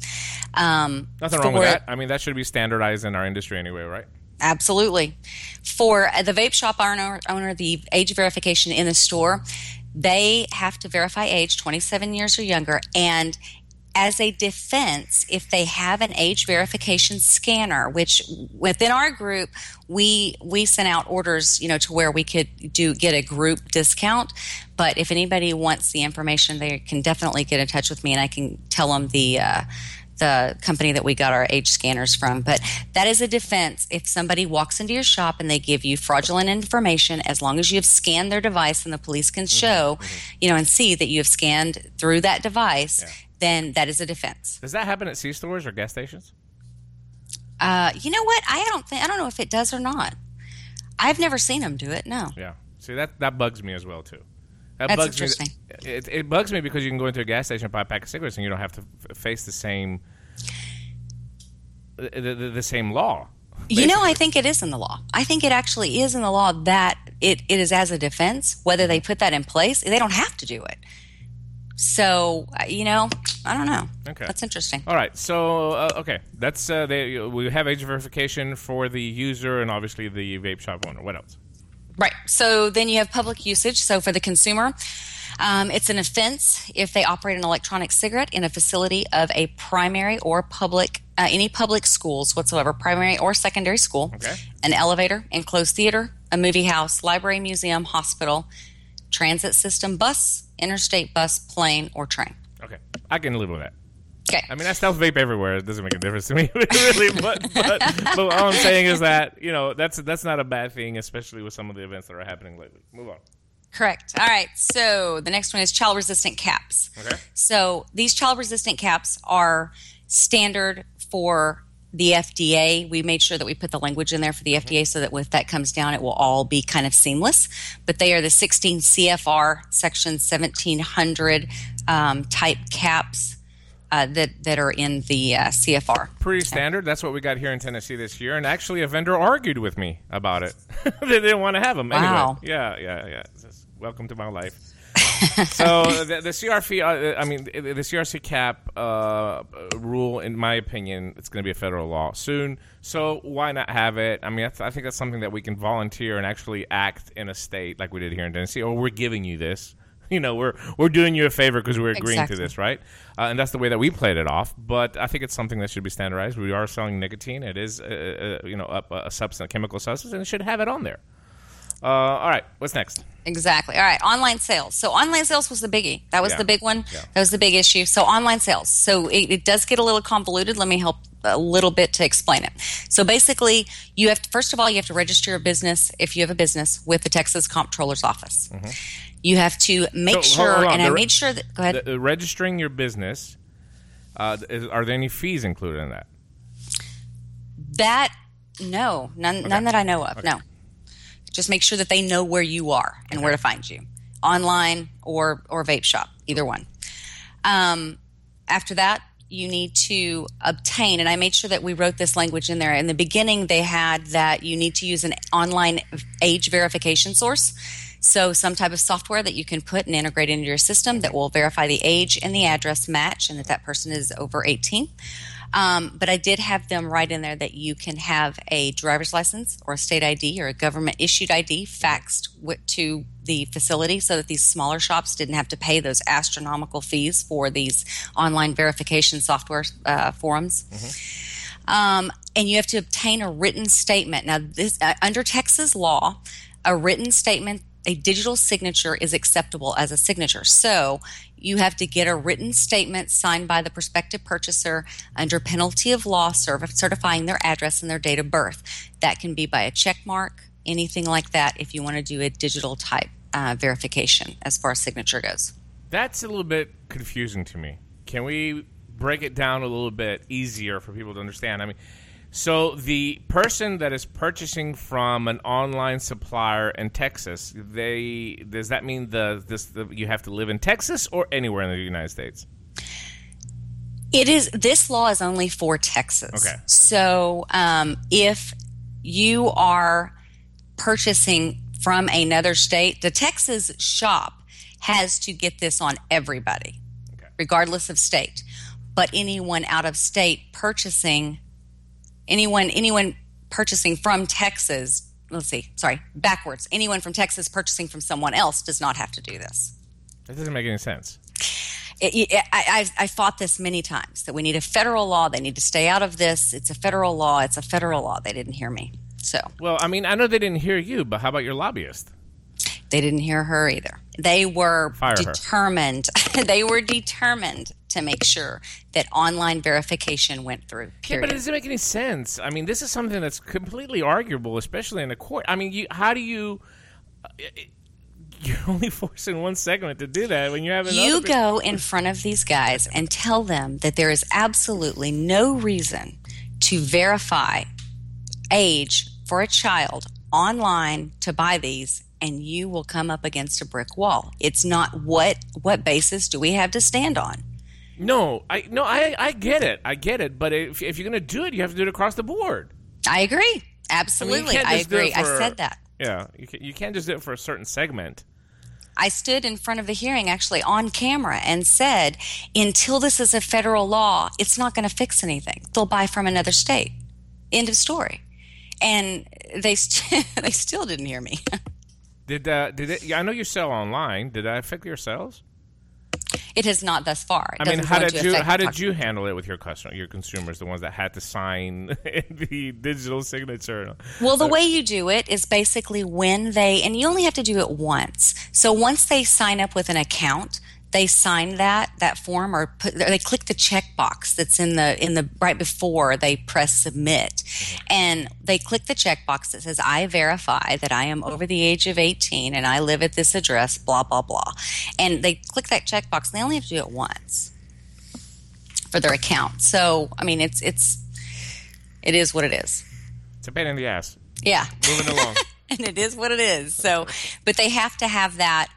Nothing wrong with that. I mean, that should be standardized in our industry anyway, right? Absolutely. For the vape shop owner, the age verification in the store, they have to verify age 27 years or younger. And as a defense, if they have an age verification scanner, which within our group, we sent out orders, to where we could get a group discount. But if anybody wants the information, they can definitely get in touch with me, and I can tell them the company that we got our age scanners from. But that is a defense. If somebody walks into your shop and they give you fraudulent information, as long as you have scanned their device and the police can show, and see that you have scanned through that device, then that is a defense. Does that happen at C-stores or gas stations? You know what? I don't know if it does or not. I've never seen them do it, no. Yeah. See, that bugs me as well, too. That's bugs interesting. Me. It bugs me because you can go into a gas station and buy a pack of cigarettes and you don't have to face the same the same law. Basically. I think it is in the law. I think it actually is in the law that it is as a defense. Whether they put that in place, they don't have to do it. So, I don't know. Okay. That's interesting. All right. So, okay. That's we have age verification for the user and obviously the vape shop owner. What else? Right. So then you have public usage. So for the consumer, it's an offense if they operate an electronic cigarette in a facility of a primary or public, any public schools whatsoever, primary or secondary school, an elevator, enclosed theater, a movie house, library, museum, hospital, transit system, bus, interstate bus, plane, or train. Okay. I can live with that. Okay. I mean, I stealth vape everywhere. It doesn't make a difference to me, really. But all I'm saying is that, that's not a bad thing, especially with some of the events that are happening lately. Move on. Correct. All right. So the next one is child-resistant caps. Okay. So these child-resistant caps are standard for the FDA. We made sure that we put the language in there for the FDA so that if that comes down, it will all be kind of seamless. But they are the 16 CFR Section 1700 type caps. That are in the CFR. Pretty standard. That's what we got here in Tennessee this year. And actually, a vendor argued with me about it. They didn't want to have them. Wow. Anyway, yeah. Just welcome to my life. So the CRC cap rule, in my opinion, it's going to be a federal law soon. So why not have it? I mean, I think that's something that we can volunteer and actually act in a state like we did here in Tennessee. Or we're giving you this. We're doing you a favor because we're agreeing to this, right? And that's the way that we played it off. But I think it's something that should be standardized. We are selling nicotine. It is, a substance, a chemical substance, and it should have it on there. All right, what's next? Exactly. All right, online sales. So online sales was the biggie. That was the big one. Yeah. That was the big issue. So online sales. So it does get a little convoluted. Let me help a little bit to explain it. So basically, you have to, first of all, you have to register your business, if you have a business, with the Texas Comptroller's Office. Mm-hmm. You have to make sure, and I made sure that, go ahead. The registering your business, are there any fees included in that? No, none that I know of, no. Just make sure that they know where you are and where to find you, online or vape shop, either one. After that, you need to obtain, and I made sure that we wrote this language in there. In the beginning, they had that you need to use an online age verification source, so some type of software that you can put and integrate into your system that will verify the age and the address match and that that person is over 18. But I did have them write in there that you can have a driver's license or a state ID or a government-issued ID faxed to the facility so that these smaller shops didn't have to pay those astronomical fees for these online verification software forums. Mm-hmm. And you have to obtain a written statement. Now, this under Texas law, a written statement, a digital signature is acceptable as a signature. So you have to get a written statement signed by the prospective purchaser under penalty of law certifying their address and their date of birth. That can be by a check mark, anything like that, if you want to do a digital type verification as far as signature goes. That's a little bit confusing to me. Can we break it down a little bit easier for people to understand? I mean, so the person that is purchasing from an online supplier in Texas, does that mean you have to live in Texas or anywhere in the United States? This law is only for Texas. Okay. So if you are purchasing from another state, the Texas shop has to get this on everybody, okay, regardless of state. But anyone out of state purchasing. Anyone purchasing from Texas, anyone from Texas purchasing from someone else does not have to do this. That doesn't make any sense. I fought this many times, that we need a federal law. They need to stay out of this. It's a federal law. They didn't hear me. So. Well, I mean, I know they didn't hear you, but how about your lobbyist? They didn't hear her either. They were determined. They were determined to make sure that online verification went through. Period. Yeah, but it doesn't make any sense. I mean, this is something that's completely arguable, especially in a court. I mean, you're only forcing one segment to do that when you have another. You go in front of these guys and tell them that there is absolutely no reason to verify age for a child online to buy these, and you will come up against a brick wall. It's not what basis do we have to stand on? No, I get it. But if you're going to do it, you have to do it across the board. I agree. Absolutely. I agree. I said that. Yeah. You can't just do it for a certain segment. I stood in front of the hearing actually on camera and said, until this is a federal law, it's not going to fix anything. They'll buy from another state. End of story. And they still didn't hear me. Did it? I know you sell online. Did that affect your sales? It has not thus far. I mean, how did you handle it with your consumers, the ones that had to sign the digital signature? Well, the way you do it is basically and you only have to do it once. So once they sign up with an account, they sign that form they click the checkbox that's in the right before they press submit, and they click the checkbox that says, I verify that I am over the age of 18 and I live at this address, blah, blah, blah. And they click that checkbox, and they only have to do it once for their account. So, I mean, it is what it is. It's a pain in the ass. Yeah. Moving along. And it is what it is. So, but they have to have that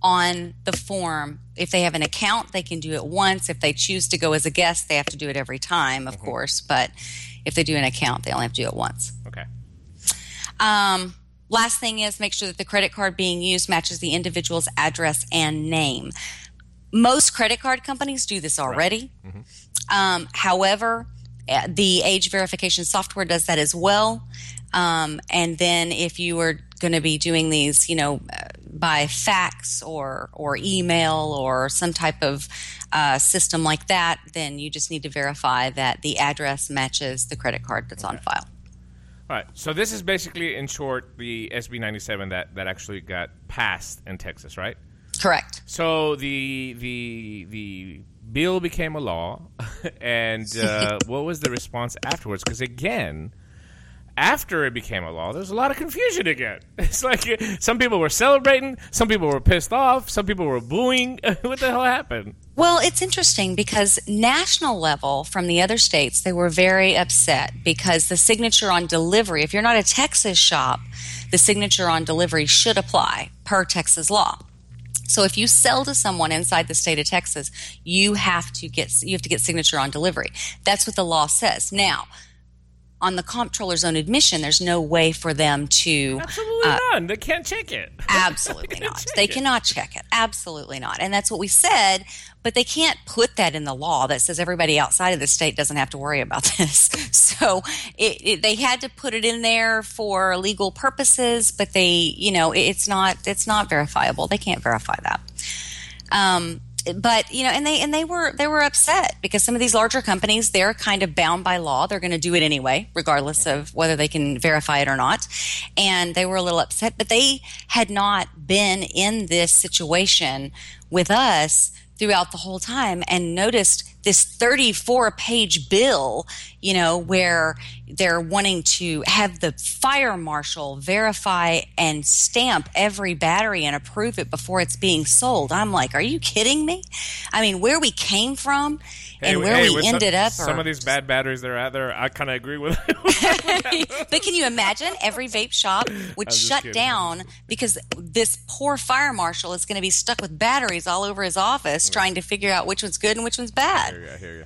on the form. If they have an account, they can do it once. If they choose to go as a guest, they have to do it every time, of course. But if they do an account, they only have to do it once. Okay. Last thing is make sure that the credit card being used matches the individual's address and name. Most credit card companies do this already. Right. Mm-hmm. However, the age verification software does that as well. And then if you are going to be doing these, by fax or email or some type of system like that, then you just need to verify that the address matches the credit card that's on file. All right. So this is basically, in short, the SB 97 that actually got passed in Texas, right? Correct. So the bill became a law, and what was the response afterwards? Because, again, after it became a law, there's a lot of confusion again. It's like some people were celebrating, some people were pissed off, some people were booing. What the hell happened? Well, it's interesting because national level from the other states, they were very upset because the signature on delivery, if you're not a Texas shop, the signature on delivery should apply per Texas law. So if you sell to someone inside the state of Texas, you have to get signature on delivery. That's what the law says. Now, on the comptroller's own admission, there's no way for them to... Absolutely not. They can't check it. Absolutely not. They cannot check it. Absolutely not. And that's what we said, but they can't put that in the law that says everybody outside of the state doesn't have to worry about this. So they had to put it in there for legal purposes, but they, it's not verifiable. They can't verify that. But they were upset because some of these larger companies, they're kind of bound by law. They're going to do it anyway, regardless of whether they can verify it or not. And they were a little upset, but they had not been in this situation with us throughout the whole time and noticed this 34-page bill, where they're wanting to have the fire marshal verify and stamp every battery and approve it before it's being sold. I'm like, are you kidding me? I mean, where we came from and we ended up. Some of these bad batteries that are out there, I kind of agree with. But can you imagine every vape shop would shut down because this poor fire marshal is going to be stuck with batteries all over his office trying to figure out which one's good and which one's bad. I hear you.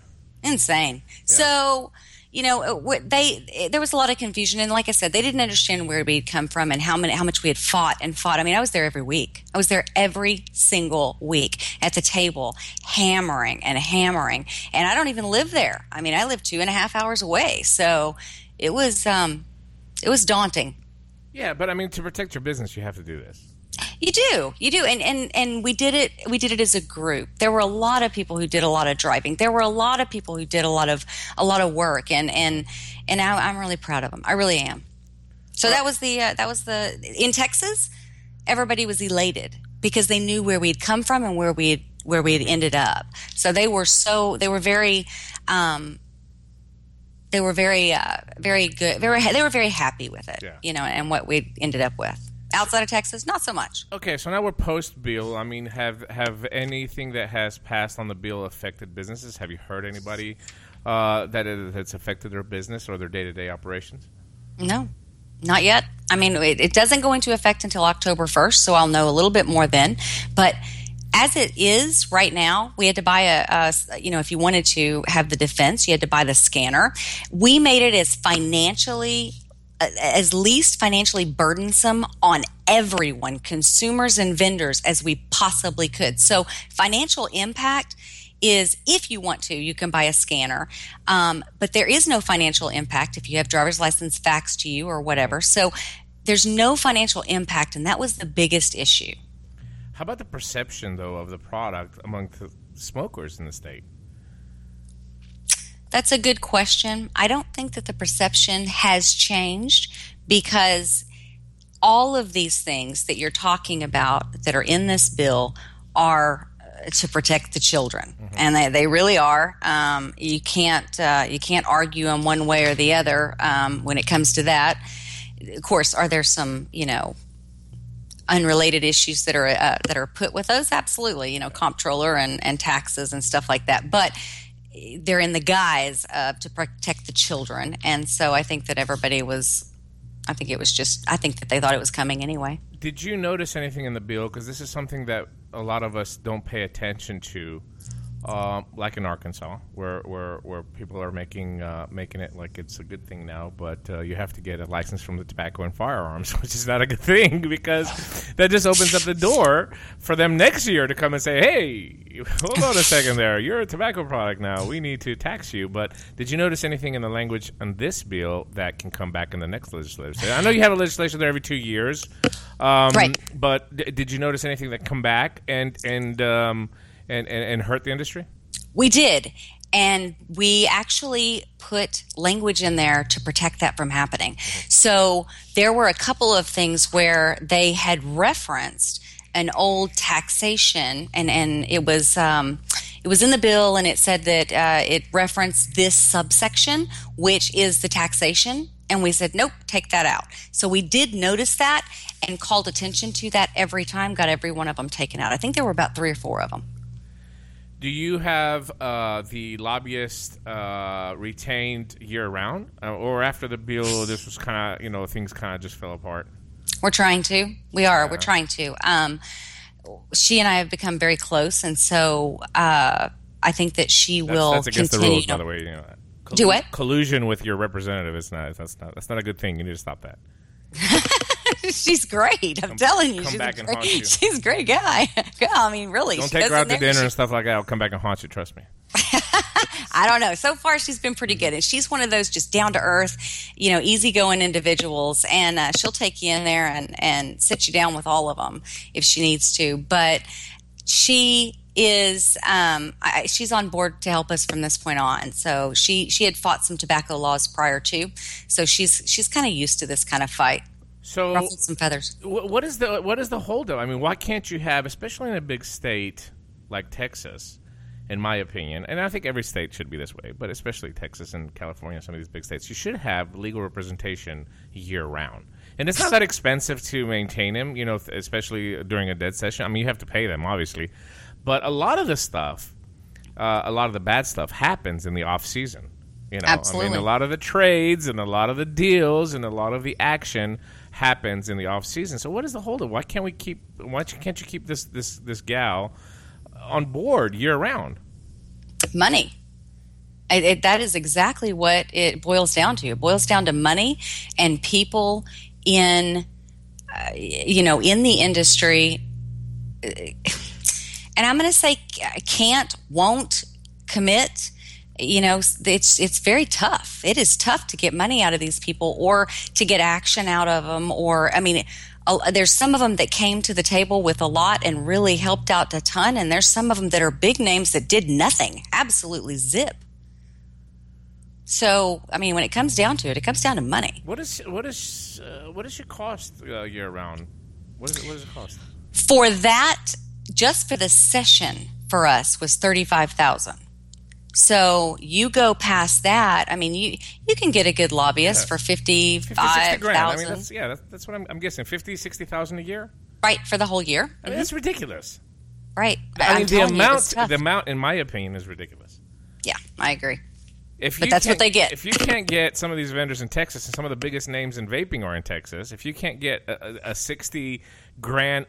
Insane. Yeah. So, there was a lot of confusion, and like I said, they didn't understand where we'd come from and how much we had fought. I mean, I was there every week. I was there every single week at the table, hammering, and I don't even live there. I mean, I live 2.5 hours away, so it was daunting. Yeah, but I mean, to protect your business, you have to do this. You do. And we did it as a group. There were a lot of people who did a lot of driving. There were a lot of people who did a lot of work, and I'm really proud of them. I really am. So right. that was in Texas, everybody was elated because they knew where we'd come from and where we had ended up. So they were very happy with it, yeah. And what we ended up with. Outside of Texas, not so much. Okay, so now we're post-bill. I mean, have anything that has passed on the bill affected businesses? Have you heard anybody that's affected their business or their day-to-day operations? No, not yet. I mean, it doesn't go into effect until October 1st, so I'll know a little bit more then. But as it is right now, we had to buy if you wanted to have the defense, you had to buy the scanner. We made it as least financially burdensome on everyone, consumers and vendors, as we possibly could. So financial impact is, if you want to, you can buy a scanner. But there is no financial impact if you have driver's license faxed to you or whatever. So there's no financial impact, and that was the biggest issue. How about the perception, though, of the product among the smokers in the state? That's a good question. I don't think that the perception has changed because all of these things that you're talking about that are in this bill are to protect the children, mm-hmm. and they really are. You can't argue them one way or the other when it comes to that. Of course, are there some unrelated issues that are put with those? Absolutely, comptroller and taxes and stuff like that, but they're in the guise to protect the children. And so I think that I think that they thought it was coming anyway. Did you notice anything in the bill? Because this is something that a lot of us don't pay attention to, like in Arkansas, where people are making it like it's a good thing now, but you have to get a license from the Tobacco and Firearms, which is not a good thing because that just opens up the door for them next year to come and say, hey, hold on a second there, you're a tobacco product now, we need to tax you. But did you notice anything in the language on this bill that can come back in the next legislation? I know you have a legislation there every 2 years, right. But did you notice anything that come back and hurt the industry? We did. And we actually put language in there to protect that from happening. So there were a couple of things where they had referenced an old taxation, and it was in the bill, and it said that it referenced this subsection, which is the taxation. And we said, nope, take that out. So we did notice that and called attention to that every time, got every one of them taken out. I think there were about 3 or 4 of them. Do you have the lobbyist retained year-round? Or after the bill, this was kind of, things kind of just fell apart? We're trying to. We are. Yeah. We're trying to. she and I have become very close, and so I think that will that's against continue. The rules, by the way. You know, do it. Collusion with your representative is not. That's not a good thing. You need to stop that. She's great. I'm telling you, she's a great guy. Girl, I mean, really. Don't take her out to dinner and stuff like that. I'll come back and haunt you. Trust me. I don't know. So far, she's been pretty good, and she's one of those just down to earth, you know, easygoing individuals. And she'll take you in there and sit you down with all of them if she needs to. But she is she's on board to help us from this point on. So she had fought some tobacco laws prior to, so she's kind of used to this kind of fight. So ruffled some feathers. What is the holdup? I mean, why can't you have, especially in a big state like Texas? In my opinion, and I think every state should be this way, but especially Texas and California, some of these big states, you should have legal representation year-round. And it's not that expensive to maintain them, you know, especially during a dead session. I mean, you have to pay them, obviously. But a lot of the stuff, a lot of the bad stuff happens in the off-season. You know, absolutely. I mean, a lot of the trades and a lot of the deals and a lot of the action happens in the off-season. So what is the holdup? Why can't we keep? Why can't you keep this gal on board year-round? Money. That is exactly what it boils down to. It boils down to money and people in, you know, in the industry. And I'm going to say can't, won't, commit. You know, it's very tough. It is tough to get money out of these people or to get action out of them. Or, I mean, there's some of them that came to the table with a lot and really helped out a ton, and there's some of them that are big names that did nothing, absolutely zip. So, I mean, when it comes down to it, it comes down to money. What is your cost year round? What is it cost for that? Just for the session for us was $35,000. So you go past that. I mean, you can get a good lobbyist for $55,000. I mean, that's what I'm guessing. $50,000 to $60,000 a year, right, for the whole year. I mean, that's ridiculous, right? I mean, the amount, in my opinion, is ridiculous. Yeah, I agree. But that's what they get. If you can't get some of these vendors in Texas, and some of the biggest names in vaping are in Texas, if you can't get a $60,000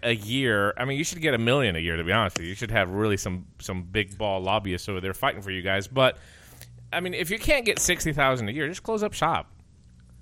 a year, I mean, you should get $1 million a year, to be honest with you. You should have really some big ball lobbyists over there fighting for you guys. But, I mean, if you can't get $60,000 a year, just close up shop.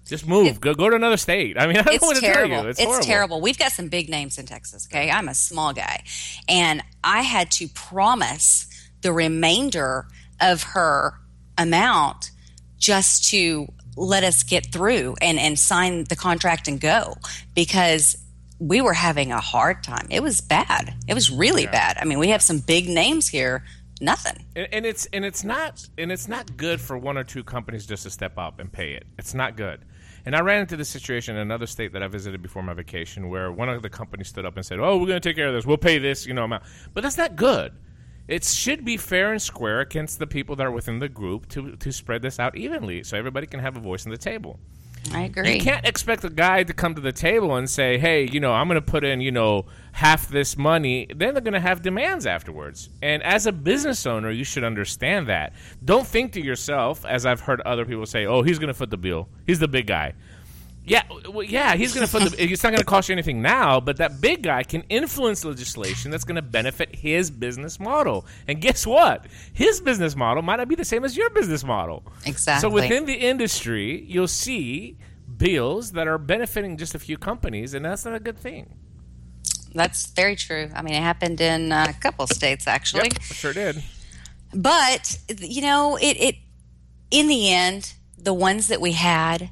Just move. Go to another state. I mean, I don't know what to tell you. It's terrible. We've got some big names in Texas, okay? I'm a small guy. And I had to promise the remainder of her amount just to let us get through and sign the contract and go, because we were having a hard time. It was bad. It was really bad. I mean, we have some big names here. Nothing. And it's not good for one or two companies just to step up and pay it. It's not good. And I ran into this situation in another state that I visited before my vacation, where one of the companies stood up and said, "Oh, we're going to take care of this. We'll pay this, you know, amount." But that's not good. It should be fair and square against the people that are within the group to spread this out evenly, so everybody can have a voice in the table. I agree. You can't expect a guy to come to the table and say, "Hey, you know, I'm going to put in, you know, half this money." Then they're going to have demands afterwards. And as a business owner, you should understand that. Don't think to yourself, as I've heard other people say, "Oh, he's going to foot the bill. He's the big guy." Yeah, well, yeah, he's going to foot the. It's not going to cost you anything now, but that big guy can influence legislation that's going to benefit his business model. And guess what? His business model might not be the same as your business model. Exactly. So within the industry, you'll see bills that are benefiting just a few companies, and that's not a good thing. That's very true. I mean, it happened in a couple states, actually. Yep, it sure did. But you know, it in the end, the ones that we had,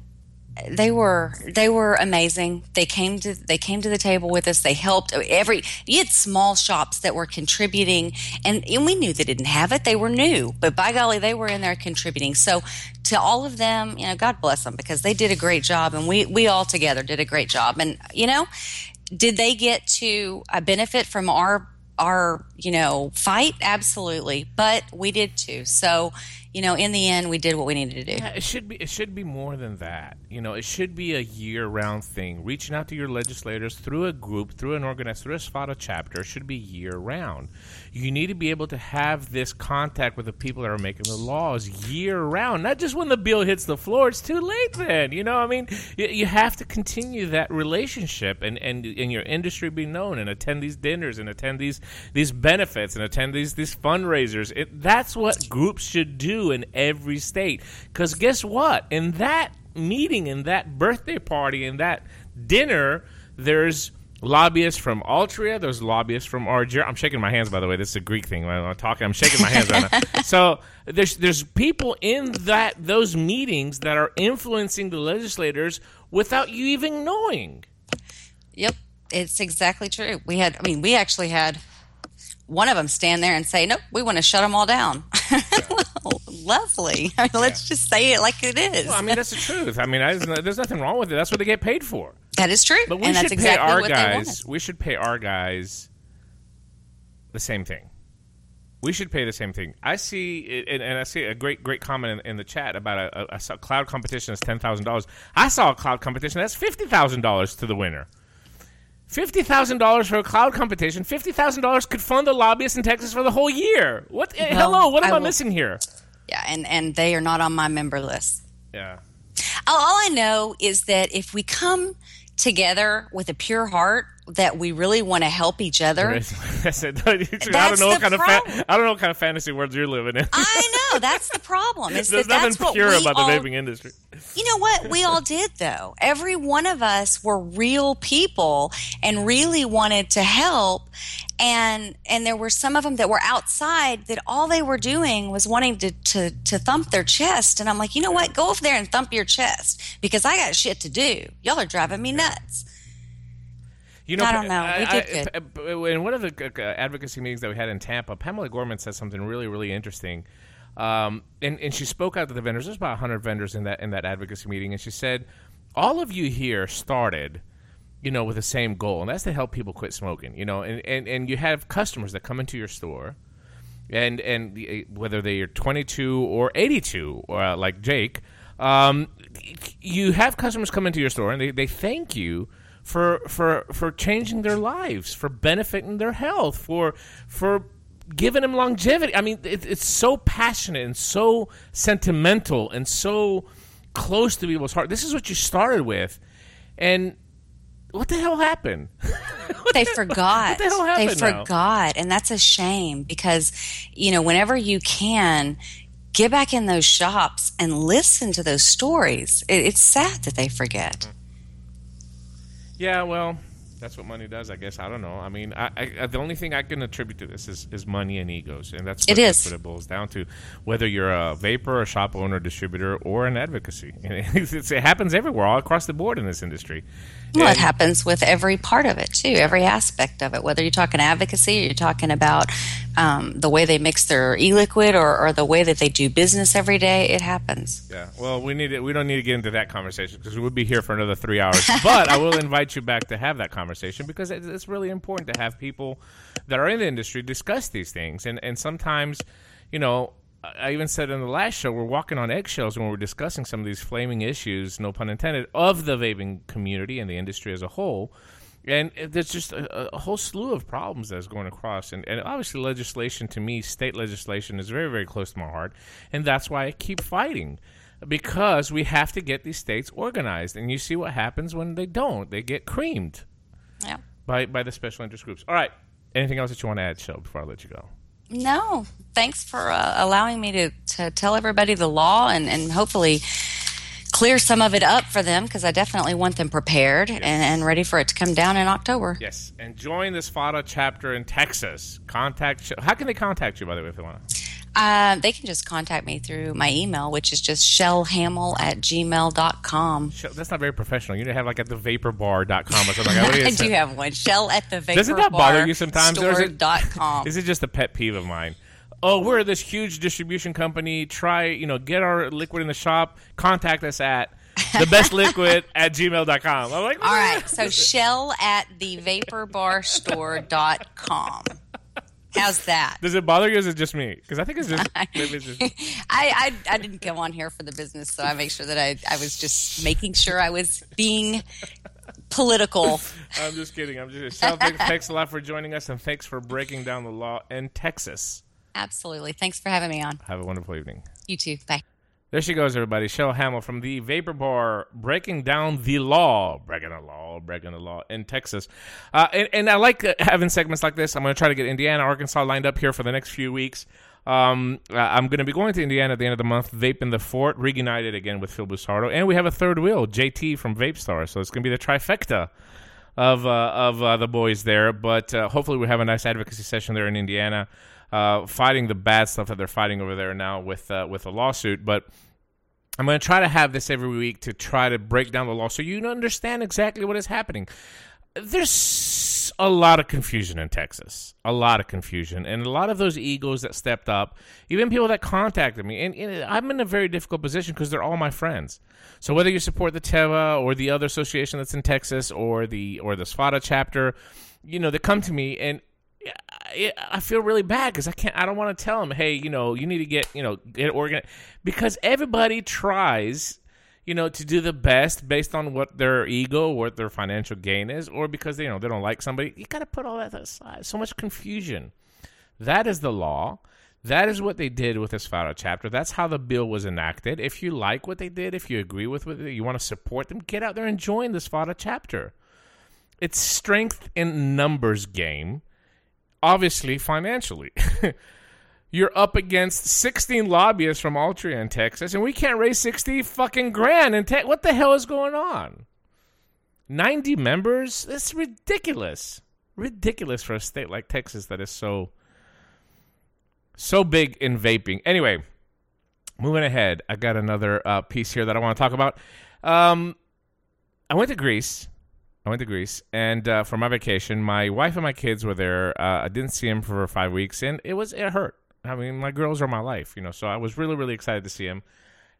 They were amazing. They came to the table with us. They helped. You had small shops that were contributing, and we knew they didn't have it. They were new, but by golly, they were in there contributing. So to all of them, you know, God bless them, because they did a great job, and we all together did a great job. And you know, did they get to benefit from our fight? Absolutely, but we did too. So you know, in the end, we did what we needed to do. Yeah, it should be more than that. You know, it should be a year-round thing. Reaching out to your legislators through a group, through an organization, through a SFATA chapter should be year-round. You need to be able to have this contact with the people that are making the laws year-round, not just when the bill hits the floor. It's too late then. You know, I mean, you have to continue that relationship and your industry be known, and attend these dinners, and attend these benefits, and attend these fundraisers. That's what groups should do in every state, because guess what? In that meeting, in that birthday party, in that dinner, there's lobbyists from Altria, there's lobbyists from RJR. I'm shaking my hands, by the way. This is a Greek thing. When I'm talking, I'm shaking my hands right now. So there's people in those meetings that are influencing the legislators without you even knowing. Yep, it's exactly true. We actually had one of them stand there and say, "Nope, we want to shut them all down." Yeah. Well, lovely. I mean, let's just say it like it is. Well, I mean, that's the truth. I mean, there's nothing wrong with it. That's what they get paid for. That is true. But we should exactly pay our guys. We should pay our guys the same thing. We should pay the same thing. I see, and I see a great comment in the chat about a cloud competition that's $10,000. I saw a cloud competition that's $50,000 to the winner. $50,000 for a cloud competition. $50,000 could fund the lobbyists in Texas for the whole year. What? Well, hello, what am I missing here? Yeah, and they are not on my member list. Yeah. All I know is that if we come together with a pure heart, that we really want to help each other. I don't know what kind of fantasy worlds you're living in. I know. That's the problem. There's nothing pure about the vaping industry. You know what? We all did, though. Every one of us were real people and really wanted to help. And there were some of them that were outside that all they were doing was wanting to thump their chest. And I'm like, you know what? Go over there and thump your chest because I got shit to do. Y'all are driving me nuts. You know, I don't know. We did good. In one of the advocacy meetings that we had in Tampa, Pamela Gorman said something really, really interesting. And she spoke out to the vendors. There's about 100 vendors in that advocacy meeting. And she said, all of you here started, you know, with the same goal. And that's to help people quit smoking, you know. And you have customers that come into your store. And whether they are 22 or 82, like Jake, you have customers come into your store and they thank you for changing their lives, for benefiting their health, for giving them longevity. I mean, it's so passionate and so sentimental and so close to people's heart. This is what you started with. And what the hell happened? What the hell happened? They forgot. And that's a shame because, you know, whenever you can get back in those shops and listen to those stories, it's sad that they forget. Mm-hmm. Yeah, well, that's what money does, I guess. I don't know. I mean, I the only thing I can attribute to this is money and egos, and that's what it boils down to, whether you're a vapor, a shop owner, distributor, or an advocacy. It happens everywhere, all across the board in this industry. Well, it happens with every part of it, too, every aspect of it, whether you're talking advocacy or you're talking about the way they mix their e-liquid or the way that they do business every day. It happens. Yeah. Well, we don't need to get into that conversation because we'll be here for another 3 hours. But I will invite you back to have that conversation because it's really important to have people that are in the industry discuss these things. And sometimes, you know, I even said in the last show, we're walking on eggshells when we're discussing some of these flaming issues, no pun intended, of the vaping community and the industry as a whole. And there's just a whole slew of problems that's going across. And obviously legislation, to me, state legislation is very, very close to my heart. And that's why I keep fighting, because we have to get these states organized. And you see what happens when they don't. They get creamed by the special interest groups. All right. Anything else that you want to add, Shel, before I let you go? No, thanks for allowing me to tell everybody the law and hopefully clear some of it up for them, because I definitely want them prepared and ready for it to come down in October. Yes, and join the SFATA chapter in Texas. How can they contact you, by the way, if they want to? They can just contact me through my email, which is just shellhamill@gmail.com. That's not very professional. You didn't have like at thevaporbar.com or something like that. I do have one. Shell at the vaporbar. Doesn't that bother you sometimes? Store.com. This is just a pet peeve of mine. Oh, we're this huge distribution company. Try, you know, get our liquid in the shop. Contact us at thebestliquid@gmail.com. I'm like, what? All right. So shell at thevaporbarstore.com. How's that? Does it bother you or is it just me? Because I think it's just... I didn't come on here for the business, so I make sure that I was just making sure I was being... political. I'm just kidding. Thanks a lot for joining us, and thanks for breaking down the law in Texas. Absolutely. Thanks for having me on. Have a wonderful evening. You too. Bye. There she goes, everybody. Shell Hamill from the Vapor Bar, breaking down the law. Breaking the law in Texas. And I like having segments like this. I'm going to try to get Indiana, Arkansas lined up here for the next few weeks. I'm going to be going to Indiana at the end of the month. Vape in the Fort, reunited again with Phil Busardo. And we have a third wheel, JT from Vape Star. So it's going to be the trifecta of the boys there. But hopefully we have a nice advocacy session there in Indiana, fighting the bad stuff that they're fighting over there now with a lawsuit. But I'm going to try to have this every week to try to break down the law so you understand exactly what is happening. There's a lot of confusion in Texas, and a lot of those egos that stepped up, even people that contacted me, and I'm in a very difficult position because they're all my friends. So whether you support the TEVA or the other association that's in Texas or the SFATA chapter, you know, they come to me and I feel really bad because I don't want to tell them, hey, you know, you need to get organized, because everybody tries, you know, to do the best based on what their ego, what their financial gain is, or because they, you know, they don't like somebody. You got to put all that aside. So much confusion. That is the law. That is what they did with this SFATA chapter. That's how the bill was enacted. If you like what they did, if you agree with what you want to support them, get out there and join this SFATA chapter. It's strength in numbers game, obviously financially. You're up against 16 lobbyists from Altria in Texas, and we can't raise 60 fucking grand in Texas. What the hell is going on? 90 members? That's ridiculous. Ridiculous for a state like Texas that is so big in vaping. Anyway, moving ahead, I got another piece here that I want to talk about. I went to Greece, and for my vacation, my wife and my kids were there. I didn't see them for 5 weeks, and it hurt. I mean, my girls are my life, you know, so I was really, really excited to see him.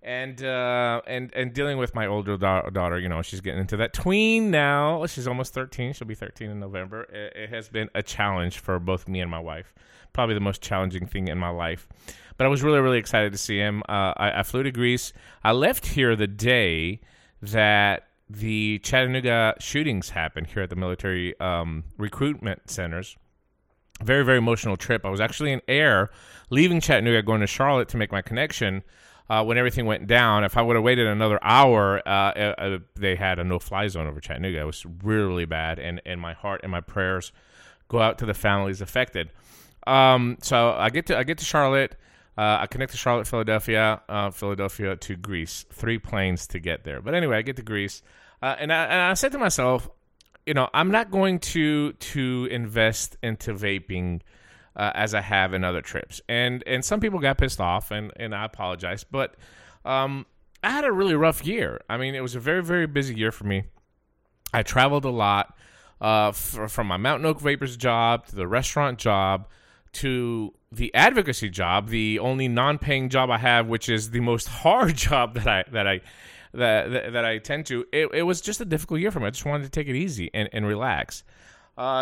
And dealing with my older daughter, you know, she's getting into that tween now. She's almost 13. She'll be 13 in November. It has been a challenge for both me and my wife. Probably the most challenging thing in my life. But I was really, really excited to see him. I flew to Greece. I left here the day that the Chattanooga shootings happened here at the military recruitment centers. Very, very emotional trip. I was actually in air leaving Chattanooga, going to Charlotte to make my connection when everything went down. If I would have waited another hour, they had a no-fly zone over Chattanooga. It was really bad, and my heart and my prayers go out to the families affected. So I get to Charlotte. I connect to Charlotte, Philadelphia to Greece. 3 planes to get there. But anyway, I get to Greece, and I said to myself, you know, I'm not going to invest into vaping as I have in other trips. And some people got pissed off, and I apologize. But I had a really rough year. I mean, it was a very, very busy year for me. I traveled a lot from my Mountain Oak Vapors job to the restaurant job to the advocacy job, the only non-paying job I have, which is the most hard job that I tend to. It was just a difficult year for me. I just wanted to take it easy and relax.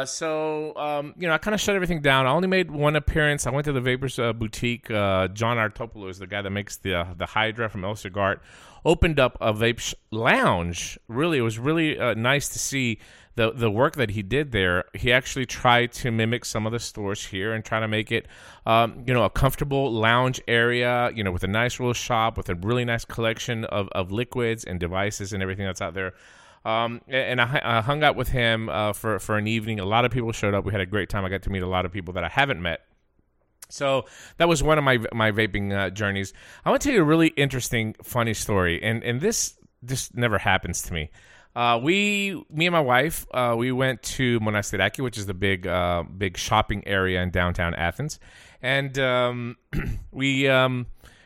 So I kind of shut everything down. I only made one appearance. I went to the Vapors boutique. John Artopoulos is the guy that makes the Hydra from El Cigart. Opened up a vape lounge. Really, it was really nice to see the work that he did there. He actually tried to mimic some of the stores here and try to make it, a comfortable lounge area, you know, with a nice little shop, with a really nice collection of liquids and devices and everything that's out there. And I hung out with him for an evening. A lot of people showed up. We had a great time. I got to meet a lot of people that I haven't met. So that was one of my vaping journeys. I want to tell you a really interesting, funny story. And this never happens to me. Me and my wife, we went to Monastiraki, which is the big shopping area in downtown Athens. And we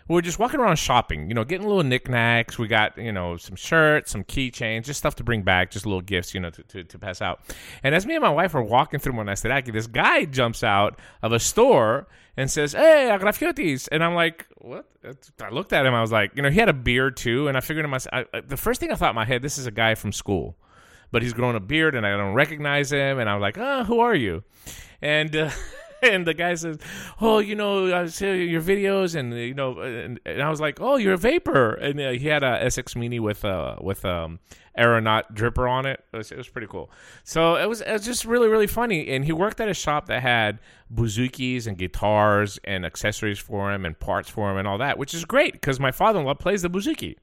were just walking around shopping, you know, getting little knickknacks. We got, you know, some shirts, some keychains, just stuff to bring back, just little gifts, you know, to pass out. And as me and my wife were walking through Monastiraki, this guy jumps out of a store and says, "Hey, agrafiotis." And I'm like, what? I looked at him. I was like, you know, he had a beard too. And I figured in myself, the first thing I thought in my head, this is a guy from school, but he's grown a beard and I don't recognize him. And I'm like, who are you? And And the guy says, "Oh, you know, I see your videos," and you know, and I was like, "Oh, you're a vapor." And he had a SX Mini with Aeronaut dripper on it. It was pretty cool. So it was just really, really funny. And he worked at a shop that had bouzoukies and guitars and accessories for him and parts for him and all that, which is great because my father-in-law plays the bouzouki.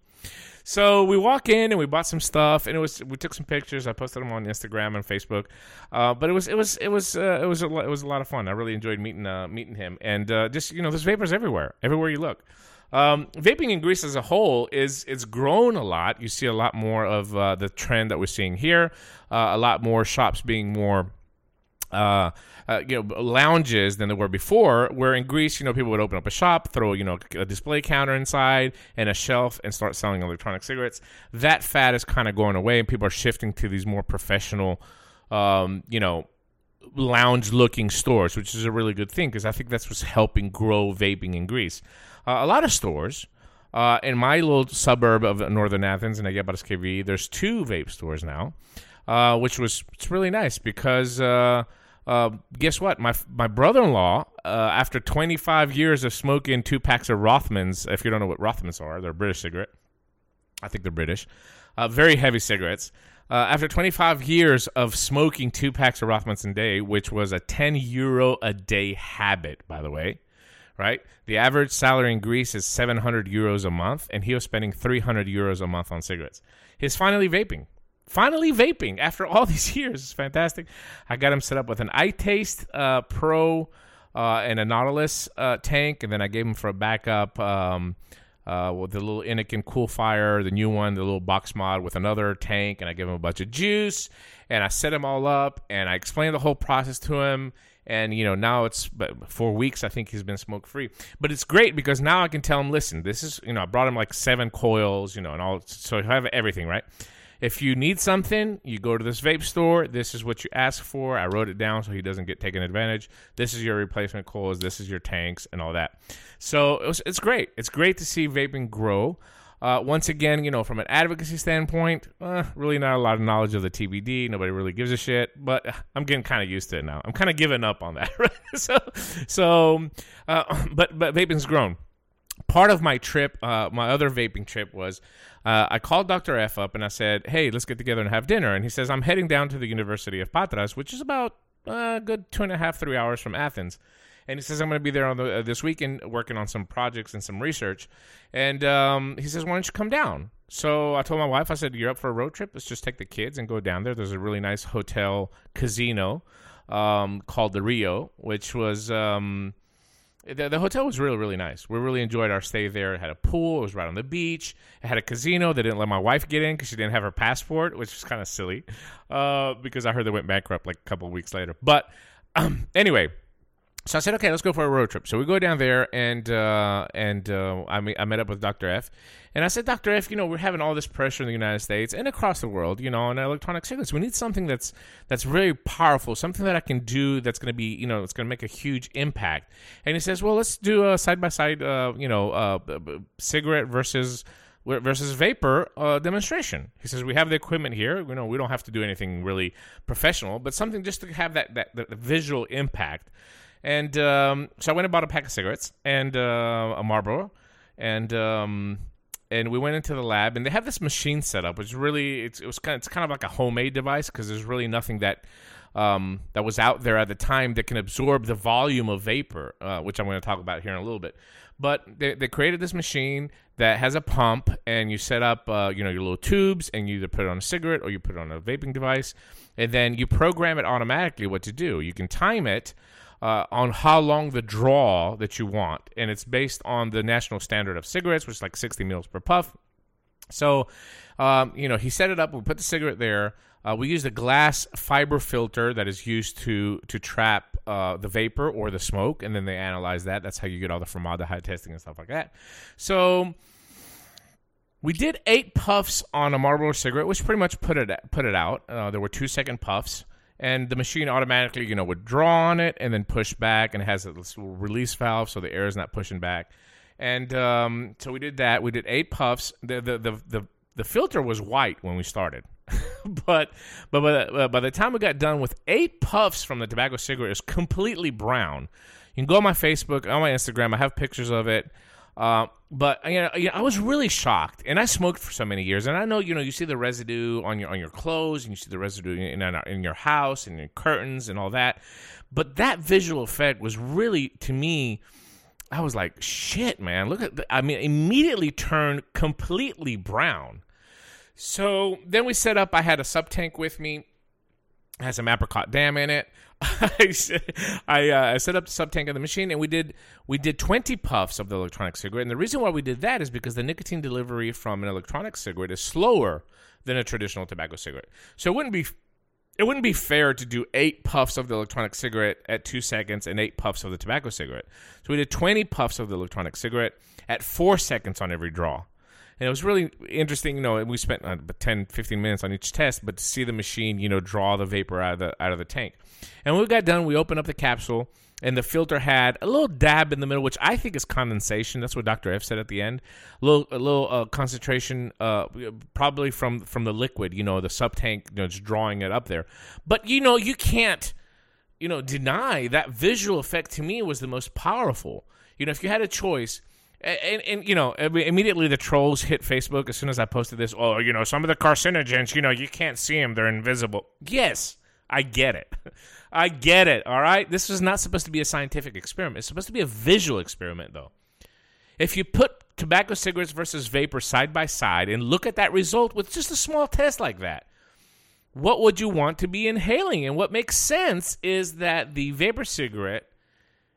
So we walk in and we bought some stuff, and we took some pictures. I posted them on Instagram and Facebook, but it was a lot of fun. I really enjoyed meeting him, and just, you know, there's vapors everywhere you look. Vaping in Greece as a whole it's grown a lot. You see a lot more of the trend that we're seeing here. A lot more shops being more. Lounges than there were before, where in Greece, you know, people would open up a shop, throw, you know, a display counter inside and a shelf and start selling electronic cigarettes. That fad is kind of going away, and people are shifting to these more professional, lounge-looking stores, which is a really good thing because I think that's what's helping grow vaping in Greece. A lot of stores in my little suburb of northern Athens, in Agia Paraskevi, there's 2 vape stores now. It's really nice because guess what? My brother-in-law, after 25 years of smoking 2 packs of Rothmans, if you don't know what Rothmans are, they're a British cigarette. I think they're British. Very heavy cigarettes. After 25 years of smoking 2 packs of Rothmans a day, which was a 10 euro a day habit, by the way, right? The average salary in Greece is 700 euros a month, and he was spending 300 euros a month on cigarettes. He's finally vaping. After all these years. It's fantastic. I got him set up with an iTaste Pro and a Nautilus tank, and then I gave him for a backup with the little Inokin Cool Fire, the new one, the little box mod with another tank, and I gave him a bunch of juice, and I set him all up, and I explained the whole process to him. And, you know, now it's 4 weeks, I think he's been smoke-free. But it's great because now I can tell him, listen, this is, you know, I brought him like 7 coils, you know, and all, so I have everything, right? If you need something, you go to this vape store. This is what you ask for. I wrote it down so he doesn't get taken advantage. This is your replacement coils. This is your tanks and all that. So it's great. It's great to see vaping grow. Once again, you know, from an advocacy standpoint, really not a lot of knowledge of the TBD. Nobody really gives a shit, but I'm getting kind of used to it now. I'm kind of giving up on that. Right? But vaping's grown. Part of my trip, my other vaping trip was I called Dr. F up and I said, hey, let's get together and have dinner. And he says, I'm heading down to the University of Patras, which is about a good 2.5-3 hours from Athens. And he says, I'm going to be there on this weekend working on some projects and some research. And he says, why don't you come down? So I told my wife, I said, you're up for a road trip? Let's just take the kids and go down there. There's a really nice hotel casino called the Rio, which was... The hotel was really, really nice. We really enjoyed our stay there. It had a pool. It was right on the beach. It had a casino. They didn't let my wife get in because she didn't have her passport, which was kind of silly because I heard they went bankrupt like a couple of weeks later. But anyway, so I said, okay, let's go for a road trip. So we go down there, and I met up with Dr. F. And I said, Dr. F, you know, we're having all this pressure in the United States and across the world, you know, on electronic cigarettes. We need something that's very powerful, something that I can do that's going to be, you know, it's going to make a huge impact. And he says, well, let's do a side-by-side, cigarette versus vapor demonstration. He says, we have the equipment here. You know, we don't have to do anything really professional, but something just to have that visual impact. And so I went and bought a pack of cigarettes and a Marlboro, and we went into the lab, and they have this machine set up, which really it's kind of like a homemade device because there's really nothing that was out there at the time that can absorb the volume of vapor, which I'm going to talk about here in a little bit. But they created this machine that has a pump, and you set up your little tubes, and you either put it on a cigarette or you put it on a vaping device, and then you program it automatically what to do. You can time it. On how long the draw that you want, and it's based on the national standard of cigarettes, which is like 60 mils per puff. So, he set it up. We put the cigarette there. We used a glass fiber filter that is used to trap the vapor or the smoke, and then they analyze that. That's how you get all the formaldehyde testing and stuff like that. So we did 8 puffs on a Marlboro cigarette, which pretty much put it out. There were 2-second puffs. And the machine automatically, you know, would draw on it and then push back, and it has a little release valve so the air is not pushing back. And so we did that. We did 8 puffs. The filter was white when we started, But by the time we got done with 8 puffs from the tobacco cigarette, it was completely brown. You can go on my Facebook, on my Instagram. I have pictures of it. But you know, I was really shocked, and I smoked for so many years, and I know, you know, you see the residue on your clothes, and you see the residue in your house and your curtains and all that. But that visual effect was really, to me, I was like, shit, man, look at the, I mean, immediately turned completely brown. So then we set up, I had a Subtank with me. It has some apricot dam in it. I set up the Subtank of the machine, and we did 20 puffs of the electronic cigarette. And the reason why we did that is because the nicotine delivery from an electronic cigarette is slower than a traditional tobacco cigarette. So it wouldn't be fair to do 8 puffs of the electronic cigarette at 2 seconds and 8 puffs of the tobacco cigarette. So we did 20 puffs of the electronic cigarette at 4 seconds on every draw. And it was really interesting, you know, and we spent 10, 15 minutes on each test, but to see the machine, you know, draw the vapor out of the tank. And when we got done, we opened up the capsule, and the filter had a little dab in the middle, which I think is condensation. That's what Dr. F said at the end. A little concentration, probably from the liquid, you know, the Subtank, you know, just drawing it up there. But, you know, you can't, you know, deny that visual effect, to me, was the most powerful. You know, if you had a choice... And you know, immediately the trolls hit Facebook as soon as I posted this. Oh, you know, some of the carcinogens, you know, you can't see them. They're invisible. Yes, I get it. I get it, all right? This is not supposed to be a scientific experiment. It's supposed to be a visual experiment, though. If you put tobacco cigarettes versus vapor side by side and look at that result with just a small test like that, what would you want to be inhaling? And what makes sense is that the vapor cigarette,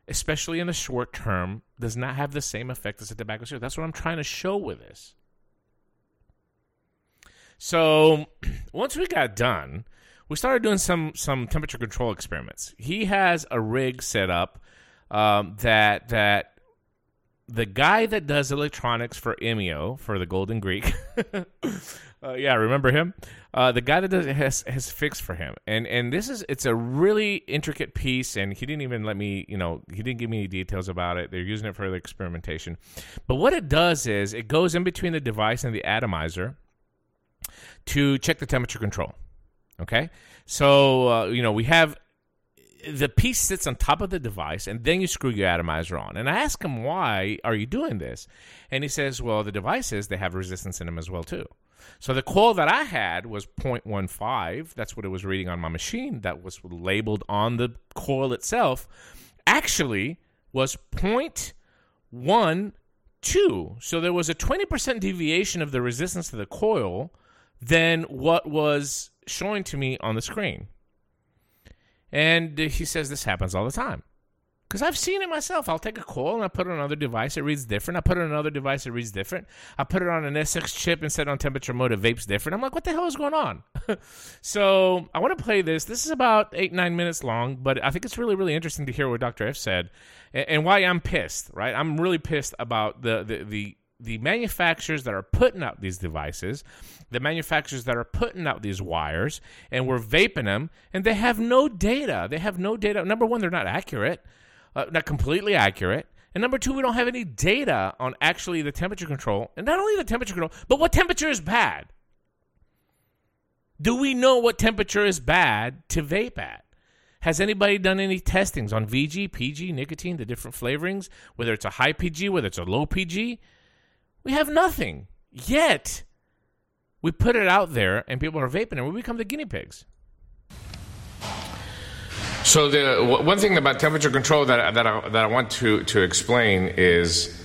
especially in the short term, does not have the same effect as a tobacco cigarette. That's what I'm trying to show with this. So once we got done, we started doing some temperature control experiments. He has a rig set up that the guy that does electronics for Emio, for the Golden Greek, remember him? The guy that does it has fixed for him. And it's a really intricate piece, and he didn't even let me, you know, he didn't give me any details about it. They're using it for the experimentation. But what it does is it goes in between the device and the atomizer to check the temperature control, okay? So, you know, we have... The piece sits on top of the device, and then you screw your atomizer on. And I ask him, why are you doing this? And he says, well, the devices, they have resistance in them as well, too. So the coil that I had was 0.15. That's what it was reading on my machine. That was labeled on the coil itself. Actually was 0.12. So there was a 20% deviation of the resistance to the coil than what was showing to me on the screen. And he says this happens all the time. Because I've seen it myself. I'll take a coil and I put it on another device. It reads different. I put it on another device. It reads different. I put it on an S6 chip and set it on temperature mode. It vapes different. I'm like, what the hell is going on? So I want to play this. This is about 8-9 minutes long, but I think it's really, really interesting to hear what Dr. F said and why I'm pissed, right? I'm really pissed about the manufacturers that are putting out these devices, the manufacturers that are putting out these wires, and we're vaping them, and they have no data. They have no data. Number one, they're not accurate, not completely accurate. And number two, we don't have any data on actually the temperature control, and not only the temperature control, but what temperature is bad. Do we know what temperature is bad to vape at? Has anybody done any testings on VG, PG, nicotine, the different flavorings, whether it's a high PG, whether it's a low PG? We have nothing, yet we put it out there and people are vaping and we become the guinea pigs. So one thing about temperature control that I want to explain is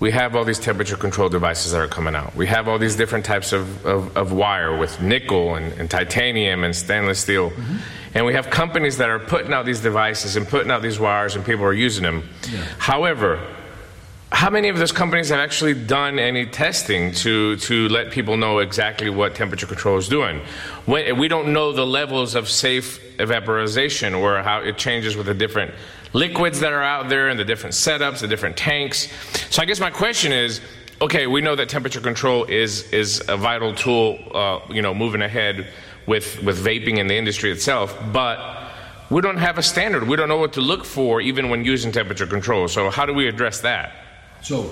we have all these temperature control devices that are coming out. We have all these different types of wire with nickel and titanium and stainless steel. Mm-hmm. And we have companies that are putting out these devices and putting out these wires and people are using them. Yeah. However, how many of those companies have actually done any testing to let people know exactly what temperature control is doing? We don't know the levels of safe evaporization or how it changes with the different liquids that are out there and the different setups, the different tanks. So I guess my question is, okay, we know that temperature control is a vital tool, you know, moving ahead with vaping and the industry itself, but we don't have a standard. We don't know what to look for even when using temperature control. So how do we address that? So,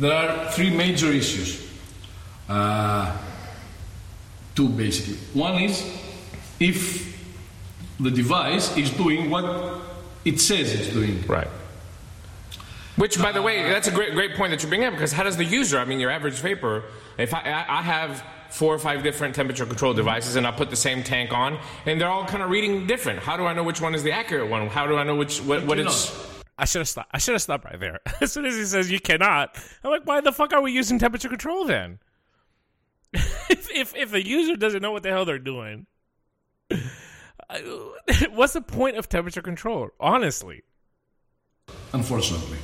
there are 3 major issues. two, basically. One is if the device is doing what it says it's doing. Right. Which, by the way, that's a great point that you bring up, because how does the user, I mean, your average vapor, if I have 4 or 5 different temperature control devices and I put the same tank on, and they're all kind of reading different. How do I know which one is the accurate one? How do I know which what it's... I should have stopped right there. As soon as he says you cannot, I'm like, why the fuck are we using temperature control then? if the user doesn't know what the hell they're doing, what's the point of temperature control, honestly? Unfortunately.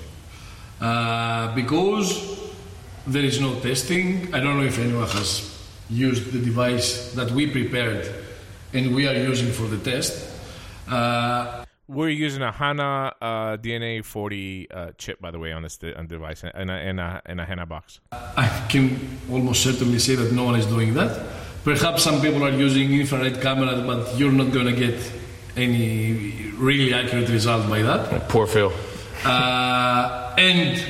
Because there is no testing. I don't know if anyone has used the device that we prepared and we are using for the test. We're using a HANA DNA 40 chip, by the way, on this device, and a HANA box. I can almost certainly say that no one is doing that. Perhaps some people are using infrared cameras, but you're not going to get any really accurate result by that. Oh, poor Phil. And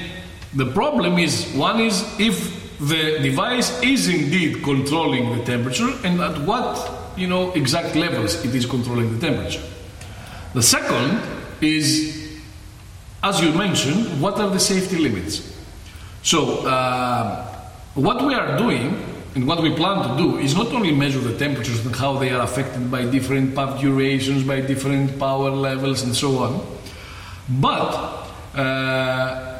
the problem is, one is if the device is indeed controlling the temperature and at what, exact levels it is controlling the temperature. The second is, as you mentioned, what are the safety limits? So, what we are doing and what we plan to do is not only measure the temperatures and how they are affected by different puff durations, by different power levels and so on, but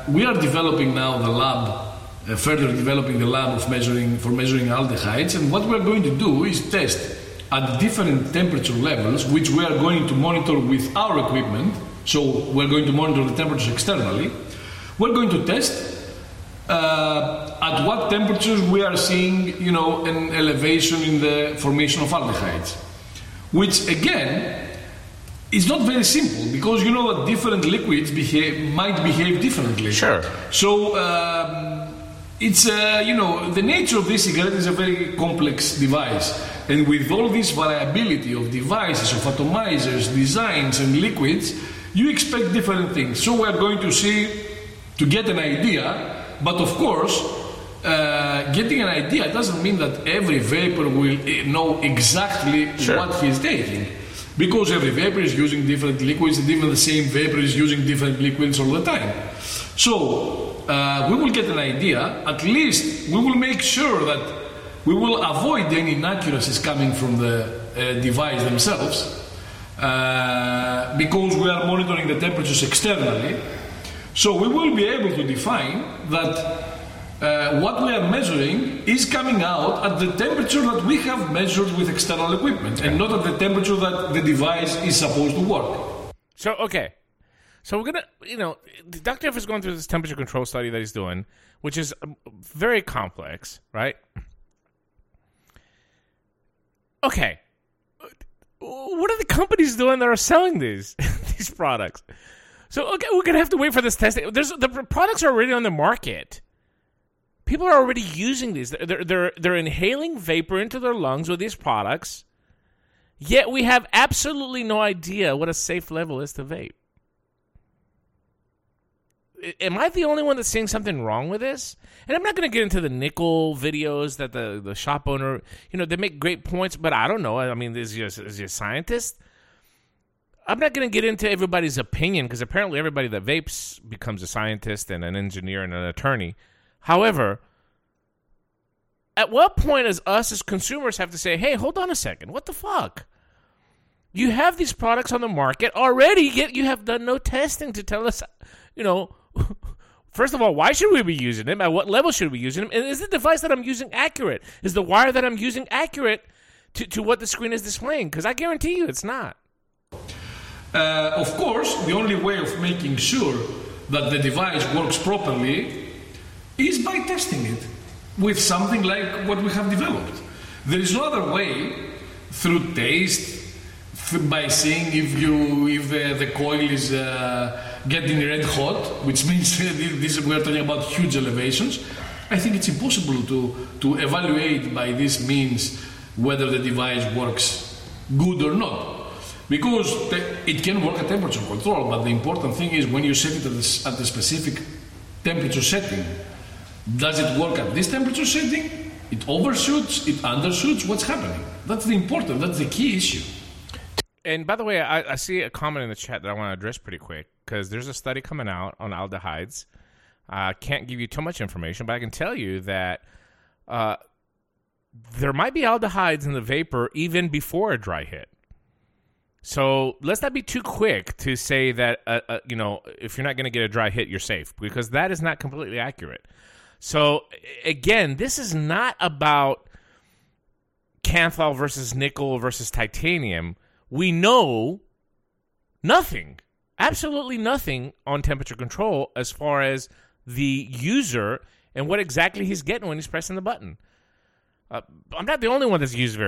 we are developing now the lab, further developing the lab for measuring aldehydes, and what we are going to do is test at different temperature levels, which we are going to monitor with our equipment. So we're going to monitor the temperatures externally. We're going to test at what temperatures we are seeing, an elevation in the formation of aldehydes, which again, it's not very simple, because that different liquids might behave differently. Sure. So it's the nature of this cigarette is a very complex device, and with all this variability of devices, of atomizers, designs, and liquids, you expect different things. So we are going to see to get an idea, but of course, getting an idea doesn't mean that every vapor will know exactly what he's taking. Because every vapor is using different liquids, and even the same vapor is using different liquids all the time. So, we will get an idea, at least we will make sure that we will avoid any inaccuracies coming from the device themselves, because we are monitoring the temperatures externally. So we will be able to define that what we are measuring is coming out at the temperature that we have measured with external equipment, and not at the temperature that the device is supposed to work. So, okay. So we're going to, Dr. F is going through this temperature control study that he's doing, which is very complex, right? Okay. What are the companies doing that are selling these products? So, okay, we're going to have to wait for this testing. The products are already on the market. People are already using these. They're inhaling vapor into their lungs with these products, yet we have absolutely no idea what a safe level is to vape. Am I the only one that's seeing something wrong with this? And I'm not going to get into the nickel videos that the shop owner, they make great points, but I don't know. I mean, is he a scientist? I'm not going to get into everybody's opinion, because apparently everybody that vapes becomes a scientist and an engineer and an attorney. However, at what point as us as consumers have to say, hey, hold on a second, what the fuck? You have these products on the market already, yet you have done no testing to tell us, first of all, why should we be using them? At what level should we be using them? And is the device that I'm using accurate? Is the wire that I'm using accurate to what the screen is displaying? Because I guarantee you it's not. Of course, the only way of making sure that the device works properly is by testing it with something like what we have developed. There is no other way, through taste, by seeing if the coil is getting red hot, which means we are talking about huge elevations. I think it's impossible to evaluate by this means whether the device works good or not, because it can work at temperature control, but the important thing is when you set it at the specific temperature setting. Does it work at this temperature setting It overshoots, it undershoots. What's happening? That's the important, that's the key issue. And by the way, I see a comment in the chat that I want to address pretty quick, because there's a study coming out on aldehydes. I can't give you too much information, but I can tell you that there might be aldehydes in the vapor even before a dry hit. So let's not be too quick to say that, you know, if you're not going to get a dry hit, you're safe, because that is not completely accurate. So again, this is not about canthal versus nickel versus titanium. We know nothing, absolutely nothing on temperature control as far as the user and what exactly he's getting when he's pressing the button. I'm not the only one that's used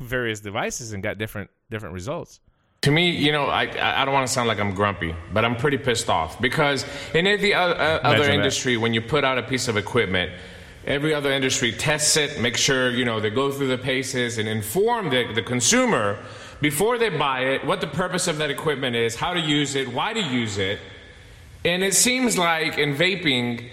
various devices and got different results. To me, you know, I don't want to sound like I'm grumpy, but I'm pretty pissed off, because in every other industry, when you put out a piece of equipment, every other industry tests it, make sure, you know, they go through the paces and inform the consumer before they buy it what the purpose of that equipment is, how to use it, why to use it. And it seems like in vaping,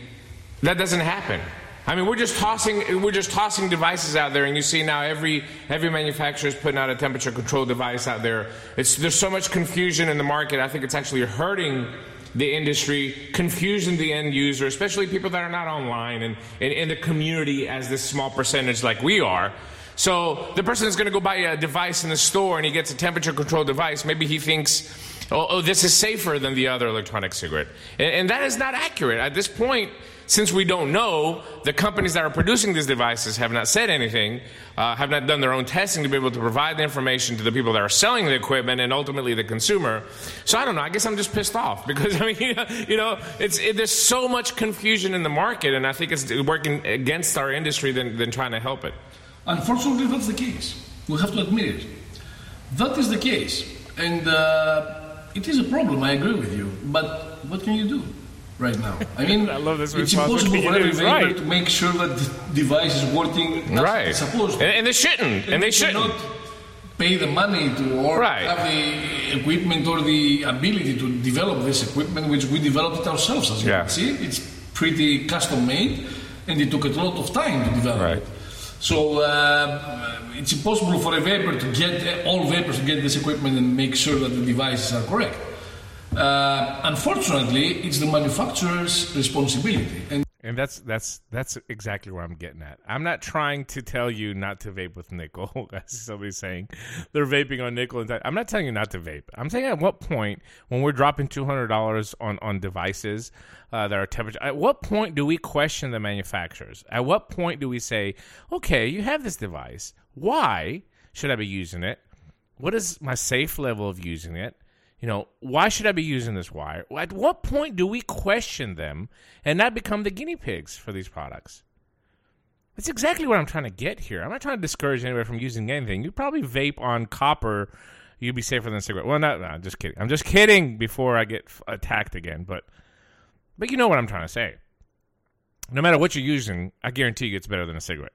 that doesn't happen. I mean, we're just tossing devices out there, and you see now every manufacturer is putting out a temperature control device out there. There's so much confusion in the market. I think it's actually hurting the industry, confusing the end user, especially people that are not online and in the community as this small percentage like we are. So the person that's going to go buy a device in the store and he gets a temperature control device, maybe he thinks, oh, this is safer than the other electronic cigarette. And that is not accurate. At this point, since we don't know, the companies that are producing these devices have not said anything, have not done their own testing to be able to provide the information to the people that are selling the equipment and ultimately the consumer. So I don't know. I guess I'm just pissed off, because I mean, you know, there's so much confusion in the market, and I think it's working against our industry than trying to help it. Unfortunately, that's the case. We have to admit it. That is the case, and it is a problem. I agree with you, but what can you do? Right now, I mean, I love this. It's impossible for every vendor to make sure that the device is working right. It's supposed to. And they shouldn't. And they shouldn't pay the money to or right. have the equipment or the ability to develop this equipment, which we developed ourselves. As you yeah. can see, it's pretty custom made, and it took a lot of time to develop. Right. So it's impossible for a vapor to get all vapors to get this equipment and make sure that the devices are correct. Unfortunately, it's the manufacturer's responsibility, and that's exactly where I'm getting at. I'm not trying to tell you not to vape with nickel. I see somebody saying they're vaping on nickel, and I'm not telling you not to vape. I'm saying at what point, when we're dropping $200 on devices that are temperature, at what point do we question the manufacturers? At what point do we say, okay, you have this device, why should I be using it? What is my safe level of using it? You know, why should I be using this wire? At what point do we question them and not become the guinea pigs for these products? That's exactly what I'm trying to get here. I'm not trying to discourage anybody from using anything. You probably vape on copper. You'd be safer than a cigarette. Well, no, I'm just kidding. I'm just kidding before I get attacked again. But you know what I'm trying to say. No matter what you're using, I guarantee you it's better than a cigarette.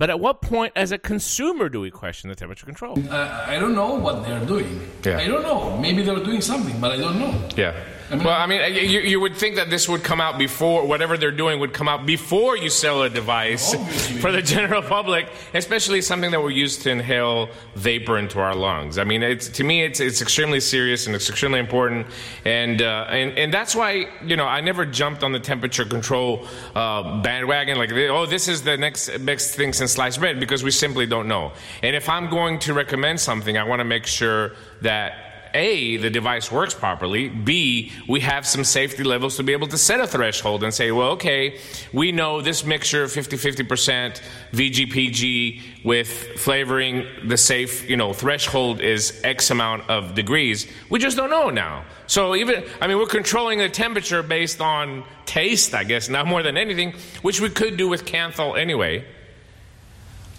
But at what point, as a consumer, do we question the temperature control? I don't know what they're doing. Yeah. I don't know. Maybe they're doing something, but I don't know. Yeah. You would think that this would come out before, whatever they're doing would come out before you sell a device for the general public, especially something that we're used to inhale vapor into our lungs. I mean, to me, it's extremely serious and it's extremely important. And that's why, you know, I never jumped on the temperature control bandwagon like, oh, this is the next thing since sliced bread, because we simply don't know. And if I'm going to recommend something, I want to make sure that A, the device works properly. B, we have some safety levels to be able to set a threshold and say, well, okay, we know this mixture of 50% VGPG with flavoring, the safe, you know, threshold is X amount of degrees. We just don't know now. So we're controlling the temperature based on taste, I guess, not more than anything, which we could do with Canthal anyway.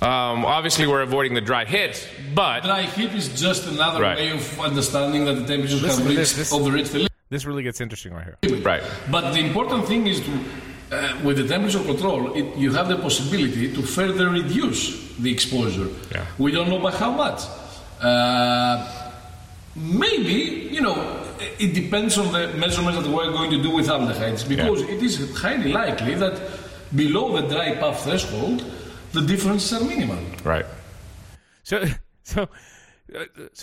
Obviously, we're avoiding the dry hit, but dry hit is just another right. way of understanding that the temperatures have reached over its limit. This really gets interesting right here. Right. But the important thing is to, with the temperature control, you have the possibility to further reduce the exposure. Yeah. We don't know by how much. Maybe, you know, it depends on the measurements that we're going to do with aldehydes, because yeah. it is highly likely that below the dry puff threshold, the differences are minimal. Right. So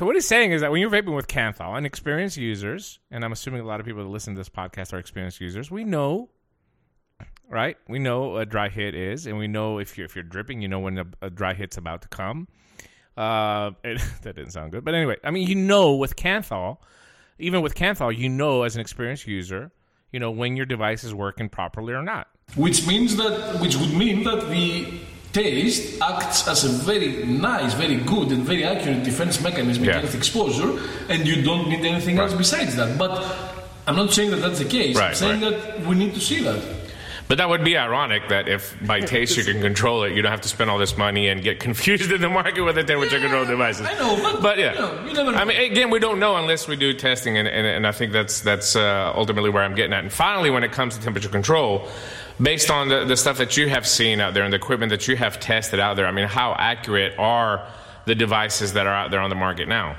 what he's saying is that when you're vaping with Canthal, and experienced users, and I'm assuming a lot of people that listen to this podcast are experienced users, we know, right? We know what a dry hit is, and we know if you're dripping, you know when a dry hit's about to come. That didn't sound good. But anyway, I mean, you know with Canthal, even with Canthal, you know as an experienced user, you know when your device is working properly or not. Which would mean that the taste acts as a very nice, very good, and very accurate defense mechanism against exposure, and you don't need anything else besides that. But I'm not saying that that's the case. Right, I'm saying that we need to see that. But that would be ironic that if by taste you can control it, you don't have to spend all this money and get confused in the market with it temperature control devices. I know, but yeah, you never know. I mean, again, we don't know unless we do testing, and I think that's ultimately where I'm getting at. And finally, when it comes to temperature control, based on the stuff that you have seen out there and the equipment that you have tested out there, I mean, how accurate are the devices that are out there on the market now?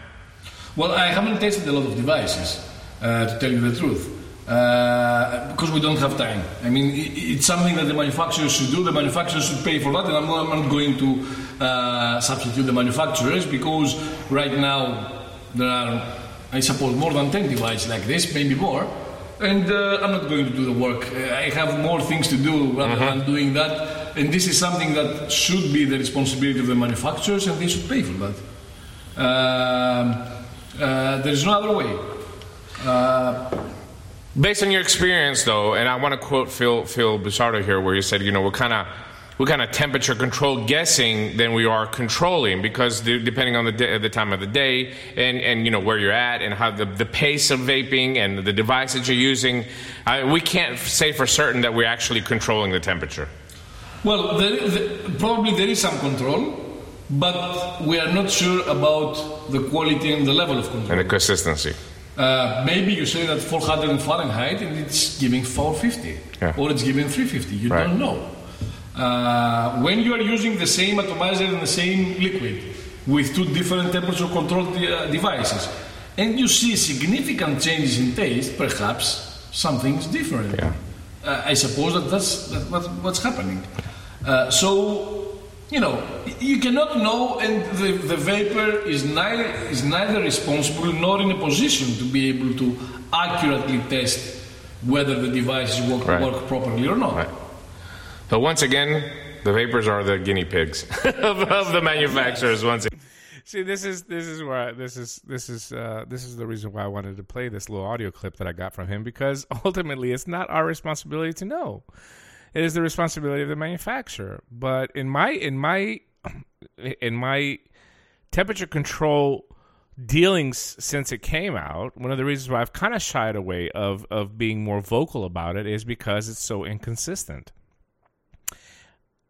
Well, I haven't tested a lot of devices, to tell you the truth. Because we don't have time. I mean, it's something that the manufacturers should do. The manufacturers should pay for that, and I'm not going to substitute the manufacturers, because right now there are, I suppose, more than 10 devices like this, maybe more, and I'm not going to do the work. I have more things to do rather than doing that, and this is something that should be the responsibility of the manufacturers, and they should pay for that. There is no other way. Based on your experience, though, and I want to quote Phil Basardo here, where he said, you know, we're kind of temperature control guessing than we are controlling, because depending on the time of the day and you know where you're at and how the pace of vaping and the device that you're using, we can't say for certain that we're actually controlling the temperature. Well, probably there is some control, but we are not sure about the quality and the level of control and the consistency. Maybe you say that 400 in Fahrenheit and it's giving 450 or it's giving 350. You don't know. When you are using the same atomizer and the same liquid with two different temperature control devices and you see significant changes in taste, perhaps something's different. Yeah. I suppose that's what's happening. You know, you cannot know, and the vapor is neither responsible nor in a position to be able to accurately test whether the devices work properly or not. Right. But once again, the vapors are the guinea pigs of the manufacturers. Once again. See, this is the reason why I wanted to play this little audio clip that I got from him, because ultimately it's not our responsibility to know. It is the responsibility of the manufacturer. But in my temperature control dealings since it came out, one of the reasons why I've kind of shied away of being more vocal about it is because it's so inconsistent.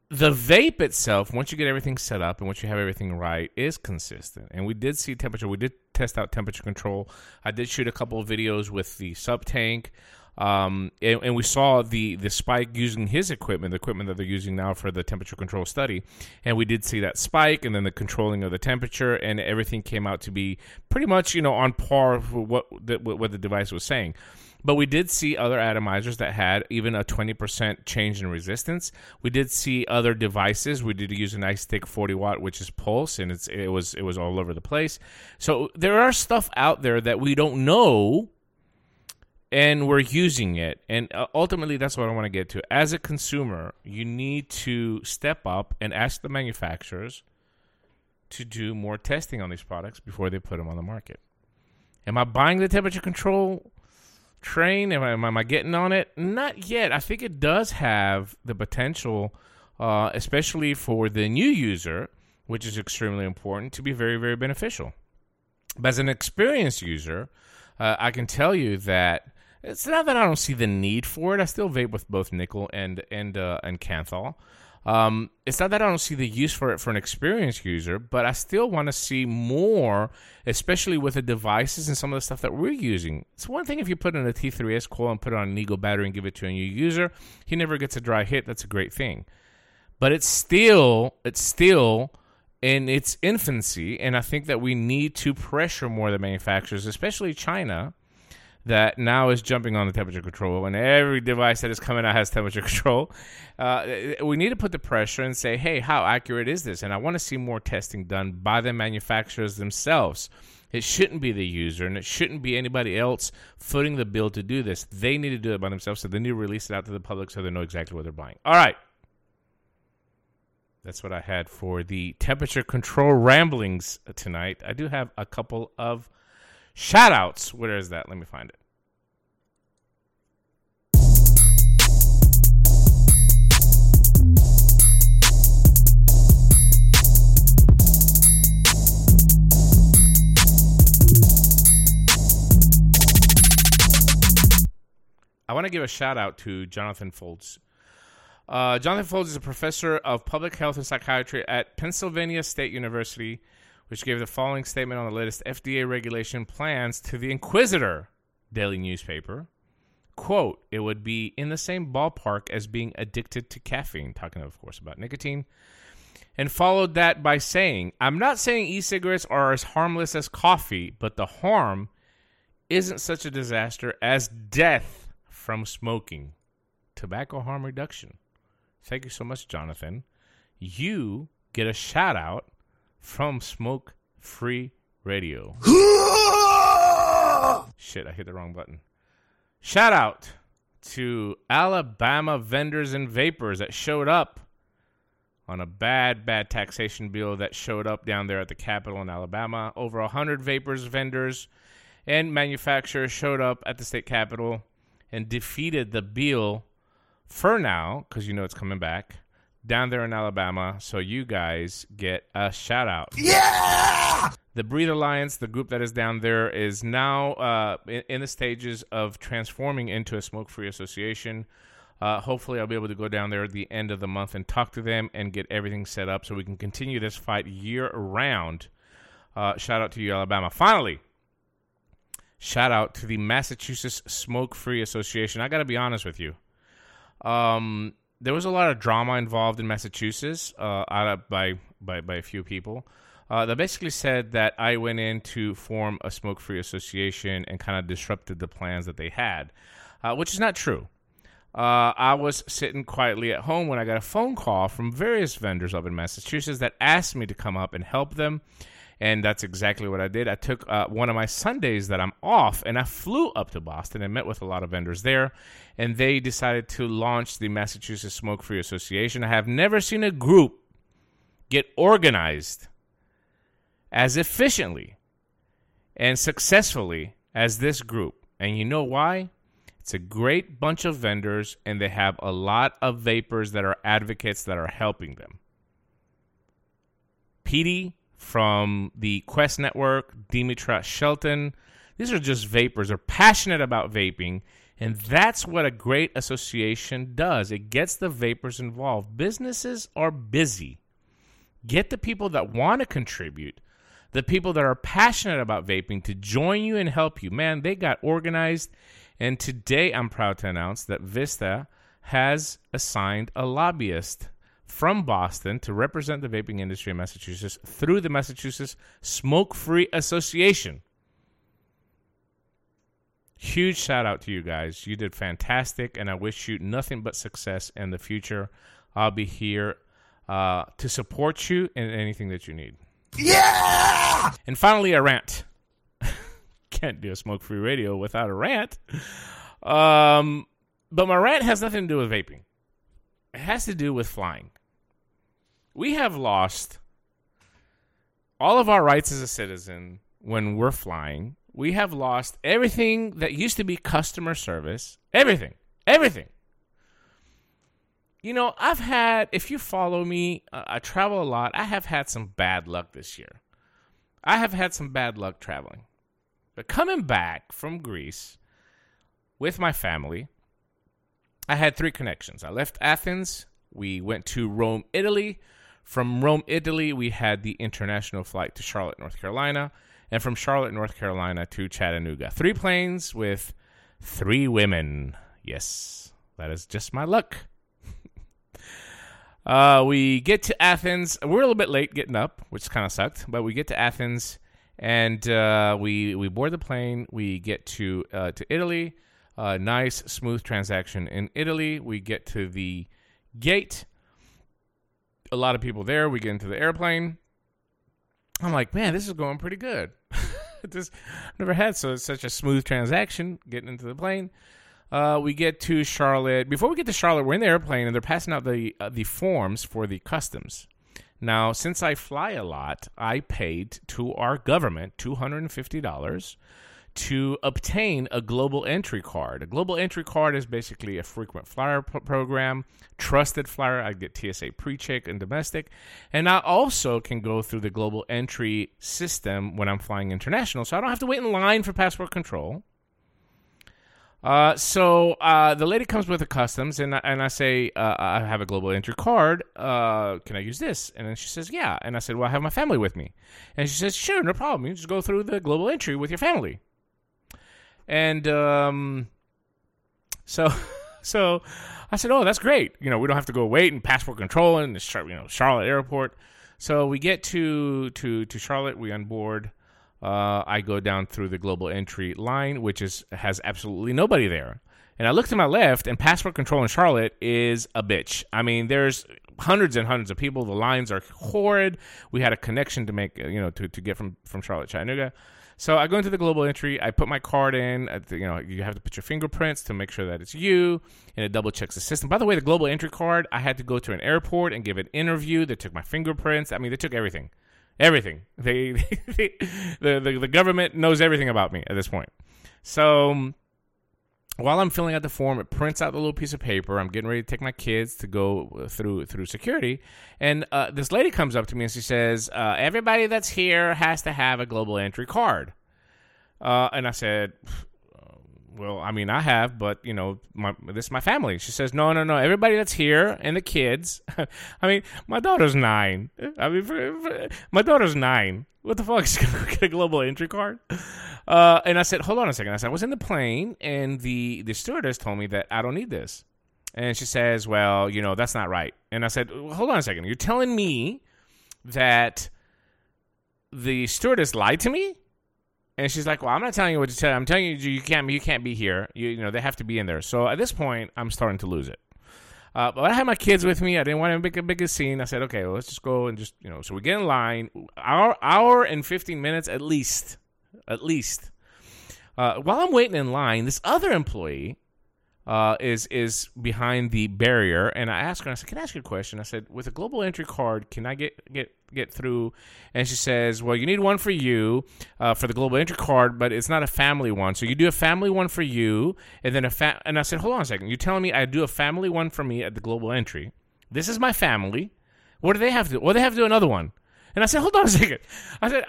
The vape itself, once you get everything set up and once you have everything right, is consistent. And we did see temperature. We did test out temperature control. I did shoot a couple of videos with the Subtank. And we saw the spike using his equipment, the equipment that they're using now for the temperature control study. And we did see that spike and then the controlling of the temperature, and everything came out to be pretty much, you know, on par with what the device was saying. But we did see other atomizers that had even a 20% change in resistance. We did see other devices. We did use a nice thick 40 watt, which is Pulse, and it was all over the place. So there are stuff out there that we don't know, and we're using it. And ultimately, that's what I want to get to. As a consumer, you need to step up and ask the manufacturers to do more testing on these products before they put them on the market. Am I buying the temperature control train? Am I getting on it? Not yet. I think it does have the potential, especially for the new user, which is extremely important, to be very, very beneficial. But as an experienced user, I can tell you that it's not that I don't see the need for it. I still vape with both nickel and Canthal. It's not that I don't see the use for it for an experienced user, but I still want to see more, especially with the devices and some of the stuff that we're using. It's one thing if you put in a T3S coil and put it on an Eagle battery and give it to a new user. He never gets a dry hit. That's a great thing. But it's still in its infancy, and I think that we need to pressure more the manufacturers, especially China, that now is jumping on the temperature control, and every device that is coming out has temperature control. We need to put the pressure and say, hey, how accurate is this? And I want to see more testing done by the manufacturers themselves. It shouldn't be the user, and it shouldn't be anybody else footing the bill to do this. They need to do it by themselves, so they need to release it out to the public so they know exactly what they're buying. All right. That's what I had for the temperature control ramblings tonight. I do have a couple of shout-outs. Where is that? Let me find it. I want to give a shout-out to Jonathan Foltz. Jonathan Foltz is a professor of public health and psychiatry at Pennsylvania State University, which gave the following statement on the latest FDA regulation plans to the Inquisitor daily newspaper. Quote, it would be in the same ballpark as being addicted to caffeine, talking, of course, about nicotine, and followed that by saying, I'm not saying e-cigarettes are as harmless as coffee, but the harm isn't such a disaster as death from smoking. Tobacco harm reduction. Thank you so much, Jonathan. You get a shout out from Smoke Free Radio. Shit, I hit the wrong button. Shout out to Alabama vendors and vapors that showed up on a bad, bad taxation bill that showed up down there at the Capitol in Alabama. Over 100 vapors, vendors, and manufacturers showed up at the state capitol and defeated the bill. For now, because you know it's coming back, down there in Alabama, so you guys get a shout-out. Yeah! The Breathe Alliance, the group that is down there, is now in the stages of transforming into a smoke-free association. Hopefully, I'll be able to go down there at the end of the month and talk to them and get everything set up so we can continue this fight year-round. Shout-out to you, Alabama. Finally, shout-out to the Massachusetts Smoke-Free Association. I got to be honest with you. There was a lot of drama involved in Massachusetts by a few people. They basically said that I went in to form a smoke-free association and kind of disrupted the plans that they had, which is not true. I was sitting quietly at home when I got a phone call from various vendors up in Massachusetts that asked me to come up and help them, and that's exactly what I did. I took one of my Sundays that I'm off, and I flew up to Boston and met with a lot of vendors there, and they decided to launch the Massachusetts Smoke Free Association. I have never seen a group get organized as efficiently and successfully as this group. And you know why? It's a great bunch of vendors, and they have a lot of vapors that are advocates that are helping them. Petey from the Quest Network, Dimitra Shelton. These are just vapors. They're passionate about vaping, and that's what a great association does. It gets the vapors involved. Businesses are busy. Get the people that want to contribute, the people that are passionate about vaping to join you and help you. Man, they got organized, and today I'm proud to announce that Vista has assigned a lobbyist from Boston to represent the vaping industry in Massachusetts through the Massachusetts Smoke-Free Association. Huge shout out to you guys. You did fantastic, and I wish you nothing but success in the future. I'll be here to support you in anything that you need. Yeah! And finally, a rant. Can't do a smoke-free radio without a rant. But my rant has nothing to do with vaping. It has to do with flying. We have lost all of our rights as a citizen when we're flying. We have lost everything that used to be customer service. Everything. You know, I've had, if you follow me, I travel a lot. I have had some bad luck this year. I have had some bad luck traveling. But coming back from Greece with my family, I had three connections. I left Athens. We went to Rome, Italy. From Rome, Italy, we had the international flight to Charlotte, North Carolina. And from Charlotte, North Carolina to Chattanooga. Three planes with three women. Yes, that is just my luck. We get to Athens. We're a little bit late getting up, which kind of sucked. But we get to Athens, And we board the plane. We get to Italy. Nice, smooth transaction in Italy. We get to the gate. A lot of people there. We get into the airplane. I'm like, man, this is going pretty good. I've never had such a smooth transaction getting into the plane. We get to Charlotte. Before we get to Charlotte, we're in the airplane, and they're passing out the forms for the customs. Now, since I fly a lot, I paid to our government $250 to obtain a global entry card. A global entry card is basically a frequent flyer program, trusted flyer. I get TSA pre-check and domestic. And I also can go through the global entry system when I'm flying international, so I don't have to wait in line for passport control. So the lady comes with the customs, and I say, I have a global entry card. Can I use this? And then she says, yeah. And I said, well, I have my family with me. And she says, sure, no problem. You just go through the global entry with your family. And so I said, oh, that's great. You know, we don't have to go wait and passport control in the Charlotte airport. So we get to Charlotte. We onboard. I go down through the global entry line, which has absolutely nobody there. And I look to my left, and passport control in Charlotte is a bitch. I mean, there's hundreds and hundreds of people. The lines are horrid. We had a connection to make, to get from Charlotte, Chattanooga. So I go into the global entry. I put my card in. You have to put your fingerprints to make sure that it's you, and it double checks the system. By the way, the global entry card, I had to go to an airport and give an interview. They took my fingerprints. I mean, they took everything. Everything. The government knows everything about me at this point. So while I'm filling out the form, it prints out the little piece of paper. I'm getting ready to take my kids to go through security. And this lady comes up to me and she says, everybody that's here has to have a global entry card. And I said, well, I mean, I have, but, this is my family. She says, no, everybody that's here and the kids. I mean, my daughter's 9. I mean, my daughter's 9. What the fuck? She's going to get a global entry card? And I said, hold on a second. I said, I was in the plane, and the stewardess told me that I don't need this. And she says, well, that's not right. And I said, well, hold on a second. You're telling me that the stewardess lied to me? And she's like, well, I'm not telling you what to tell you. I'm telling you you can't be here. You they have to be in there. So at this point, I'm starting to lose it. But I had my kids with me. I didn't want to make a big scene. I said, okay, well, let's just go and just. So we get in line. Hour and 15 minutes at least. While I'm waiting in line, this other employee is behind the barrier. And I asked her, I said, can I ask you a question? I said, with a global entry card, can I get through? And she says, well, you need one for you for the global entry card, but it's not a family one. So you do a family one for you, and then and I said, hold on a second. You're telling me I do a family one for me at the global entry. This is my family. What do they have to do? Well, they have to do another one. And I said, hold on a second. I said,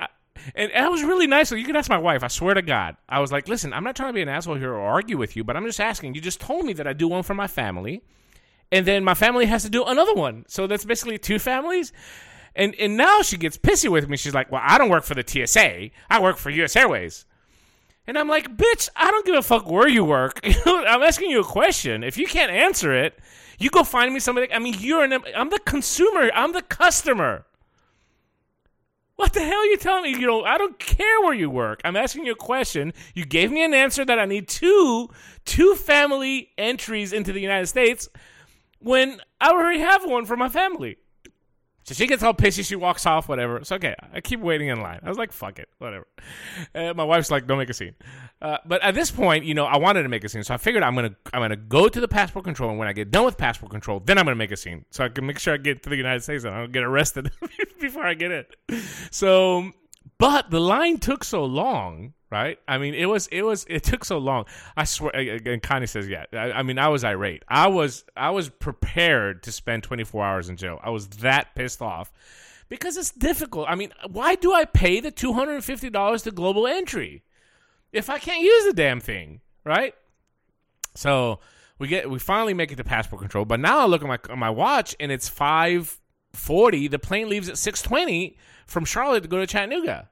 and I was really nice. So you can ask my wife. I swear to God. I was like, listen, I'm not trying to be an asshole here or argue with you, but I'm just asking. You just told me that I do one for my family, and then my family has to do another one. So that's basically two families. And now she gets pissy with me. She's like, well, I don't work for the TSA. I work for U.S. Airways. And I'm like, bitch, I don't give a fuck where you work. I'm asking you a question. If you can't answer it, you go find me somebody. I mean, I'm the consumer. I'm the customer. What the hell are you telling me? I don't care where you work. I'm asking you a question. You gave me an answer that I need two family entries into the United States when I already have one for my family. So she gets all pissy. She walks off, whatever. It's okay. I keep waiting in line. I was like, fuck it, whatever. My wife's like, don't make a scene. But at this point, I wanted to make a scene. So I figured I'm gonna go to the passport control. And when I get done with passport control, then I'm going to make a scene. So I can make sure I get to the United States and I don't get arrested before I get in. So, but the line took so long, right? I mean, it took so long. I swear. And Connie says, yeah. I mean, I was irate. I was prepared to spend 24 hours in jail. I was that pissed off because it's difficult. I mean, why do I pay the $250 to global entry if I can't use the damn thing, right? So we finally make it to passport control. But now I look at my watch and it's 5:40. The plane leaves at 6:20 from Charlotte to go to Chattanooga.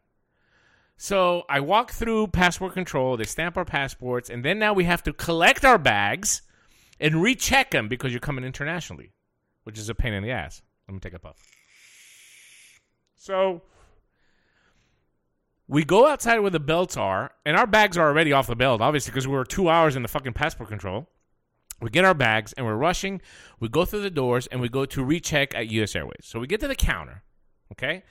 So I walk through passport control. They stamp our passports. And then now we have to collect our bags and recheck them because you're coming internationally, which is a pain in the ass. Let me take a puff. So We go outside where the belts are, and our bags are already off the belt, obviously, because we were 2 hours in the fucking passport control. We get our bags, and we're rushing. We go through the doors, and we go to recheck at U.S. Airways. So we get to the counter, okay?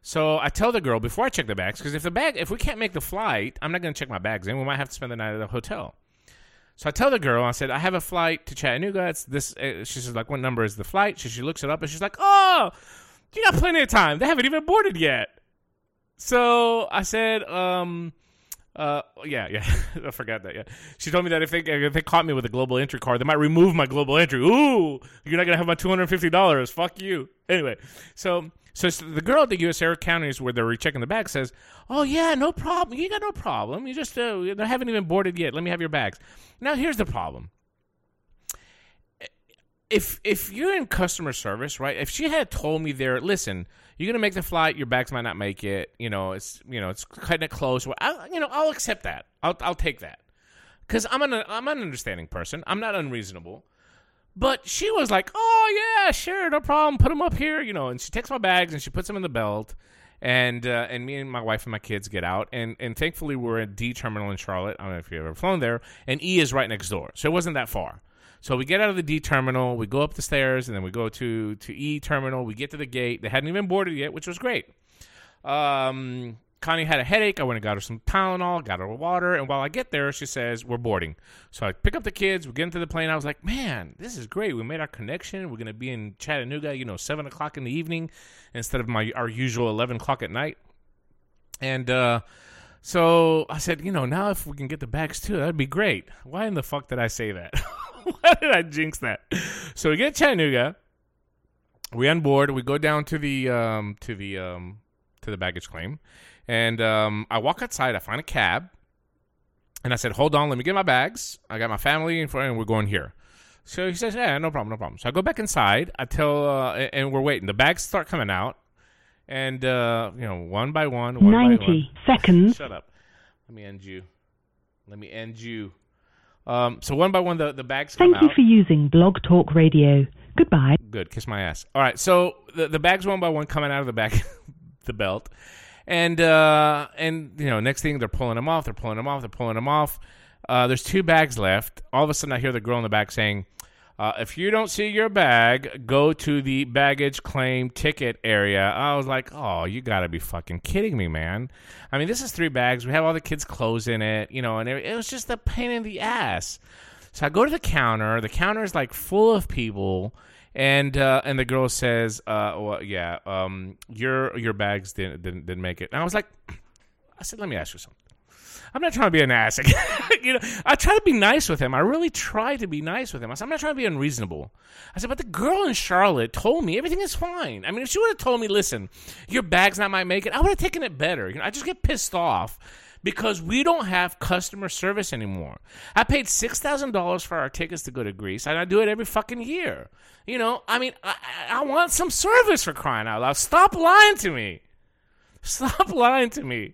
So I tell the girl, before I check the bags, because if we can't make the flight, I'm not going to check my bags, and we might have to spend the night at a hotel. So I tell the girl, I said, I have a flight to Chattanooga. It's this. She says, like, what number is the flight? So she looks it up, and she's like, oh, you got plenty of time. They haven't even boarded yet. So I said, I forgot that. Yeah, she told me that if they caught me with a global entry card, they might remove my global entry. Ooh, you're not gonna have my $250. Fuck you. Anyway, so the girl at the U.S. Air counties where they're rechecking the bag says, "Oh yeah, no problem. You got no problem. You just they haven't even boarded yet. Let me have your bags." Now here's the problem. If you're in customer service, right? If she had told me there, listen, you're gonna make the flight, your bags might not make it. It's cutting it close. I'll accept that. I'll take that because I'm an understanding person. I'm not unreasonable. But she was like, oh yeah, sure, no problem. Put them up here, And she takes my bags and she puts them in the belt. And me and my wife and my kids get out. And thankfully we're at D terminal in Charlotte. I don't know if you've ever flown there. And E is right next door, so it wasn't that far. So we get out of the D terminal, we go up the stairs, and then we go to E terminal. We get to the gate. They hadn't even boarded yet, which was great. Connie had a headache. I went and got her some Tylenol, got her water. And while I get there, she says, we're boarding. So I pick up the kids. We get into the plane. I was like, man, this is great. We made our connection. We're going to be in Chattanooga, 7 o'clock in the evening instead of our usual 11 o'clock at night. And so I said, now if we can get the bags too, that'd be great. Why in the fuck did I say that? Why did I jinx that? So we get to Chattanooga, we unboard, we go down to the baggage claim, and I walk outside. I find a cab, and I said, "Hold on, let me get my bags. I got my family in front, and we're going here." So he says, "Yeah, no problem." So I go back inside. I tell, and we're waiting. The bags start coming out, and one by one, 90 seconds. Shut up. Let me end you. So one by one, the bags come out. Thank you for using Blog Talk Radio. Goodbye. Good. Kiss my ass. All right. So the bags one by one coming out of the back, the belt. And next thing, they're pulling them off. There's two bags left. All of a sudden, I hear the girl in the back saying, if you don't see your bag, go to the baggage claim ticket area. I was like, oh, you got to be fucking kidding me, man. I mean, this is 3 bags. We have all the kids' clothes in it, and it was just a pain in the ass. So I go to the counter. The counter is like full of people. And the girl says, your bags didn't make it. And I was like, let me ask you something. I'm not trying to be an ass. I try to be nice with him. I really try to be nice with him. I said, I'm not trying to be unreasonable. I said, but the girl in Charlotte told me everything is fine. I mean, if she would have told me, listen, your bag's not might make it, I would have taken it better. I just get pissed off because we don't have customer service anymore. I paid $6,000 for our tickets to go to Greece, and I do it every fucking year. I want some service, for crying out loud. Stop lying to me.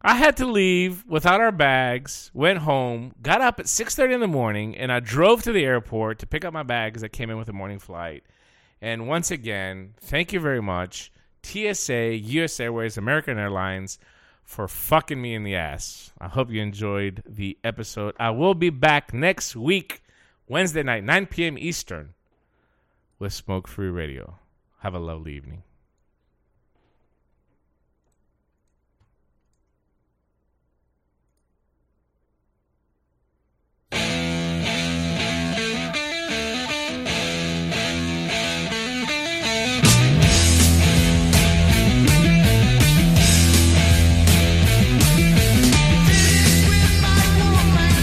I had to leave without our bags, went home, got up at 6:30 in the morning, and I drove to the airport to pick up my bags that came in with the morning flight. And once again, thank you very much, TSA, US Airways, American Airlines, for fucking me in the ass. I hope you enjoyed the episode. I will be back next week, Wednesday night, 9 p.m. Eastern, with Smoke Free Radio. Have a lovely evening.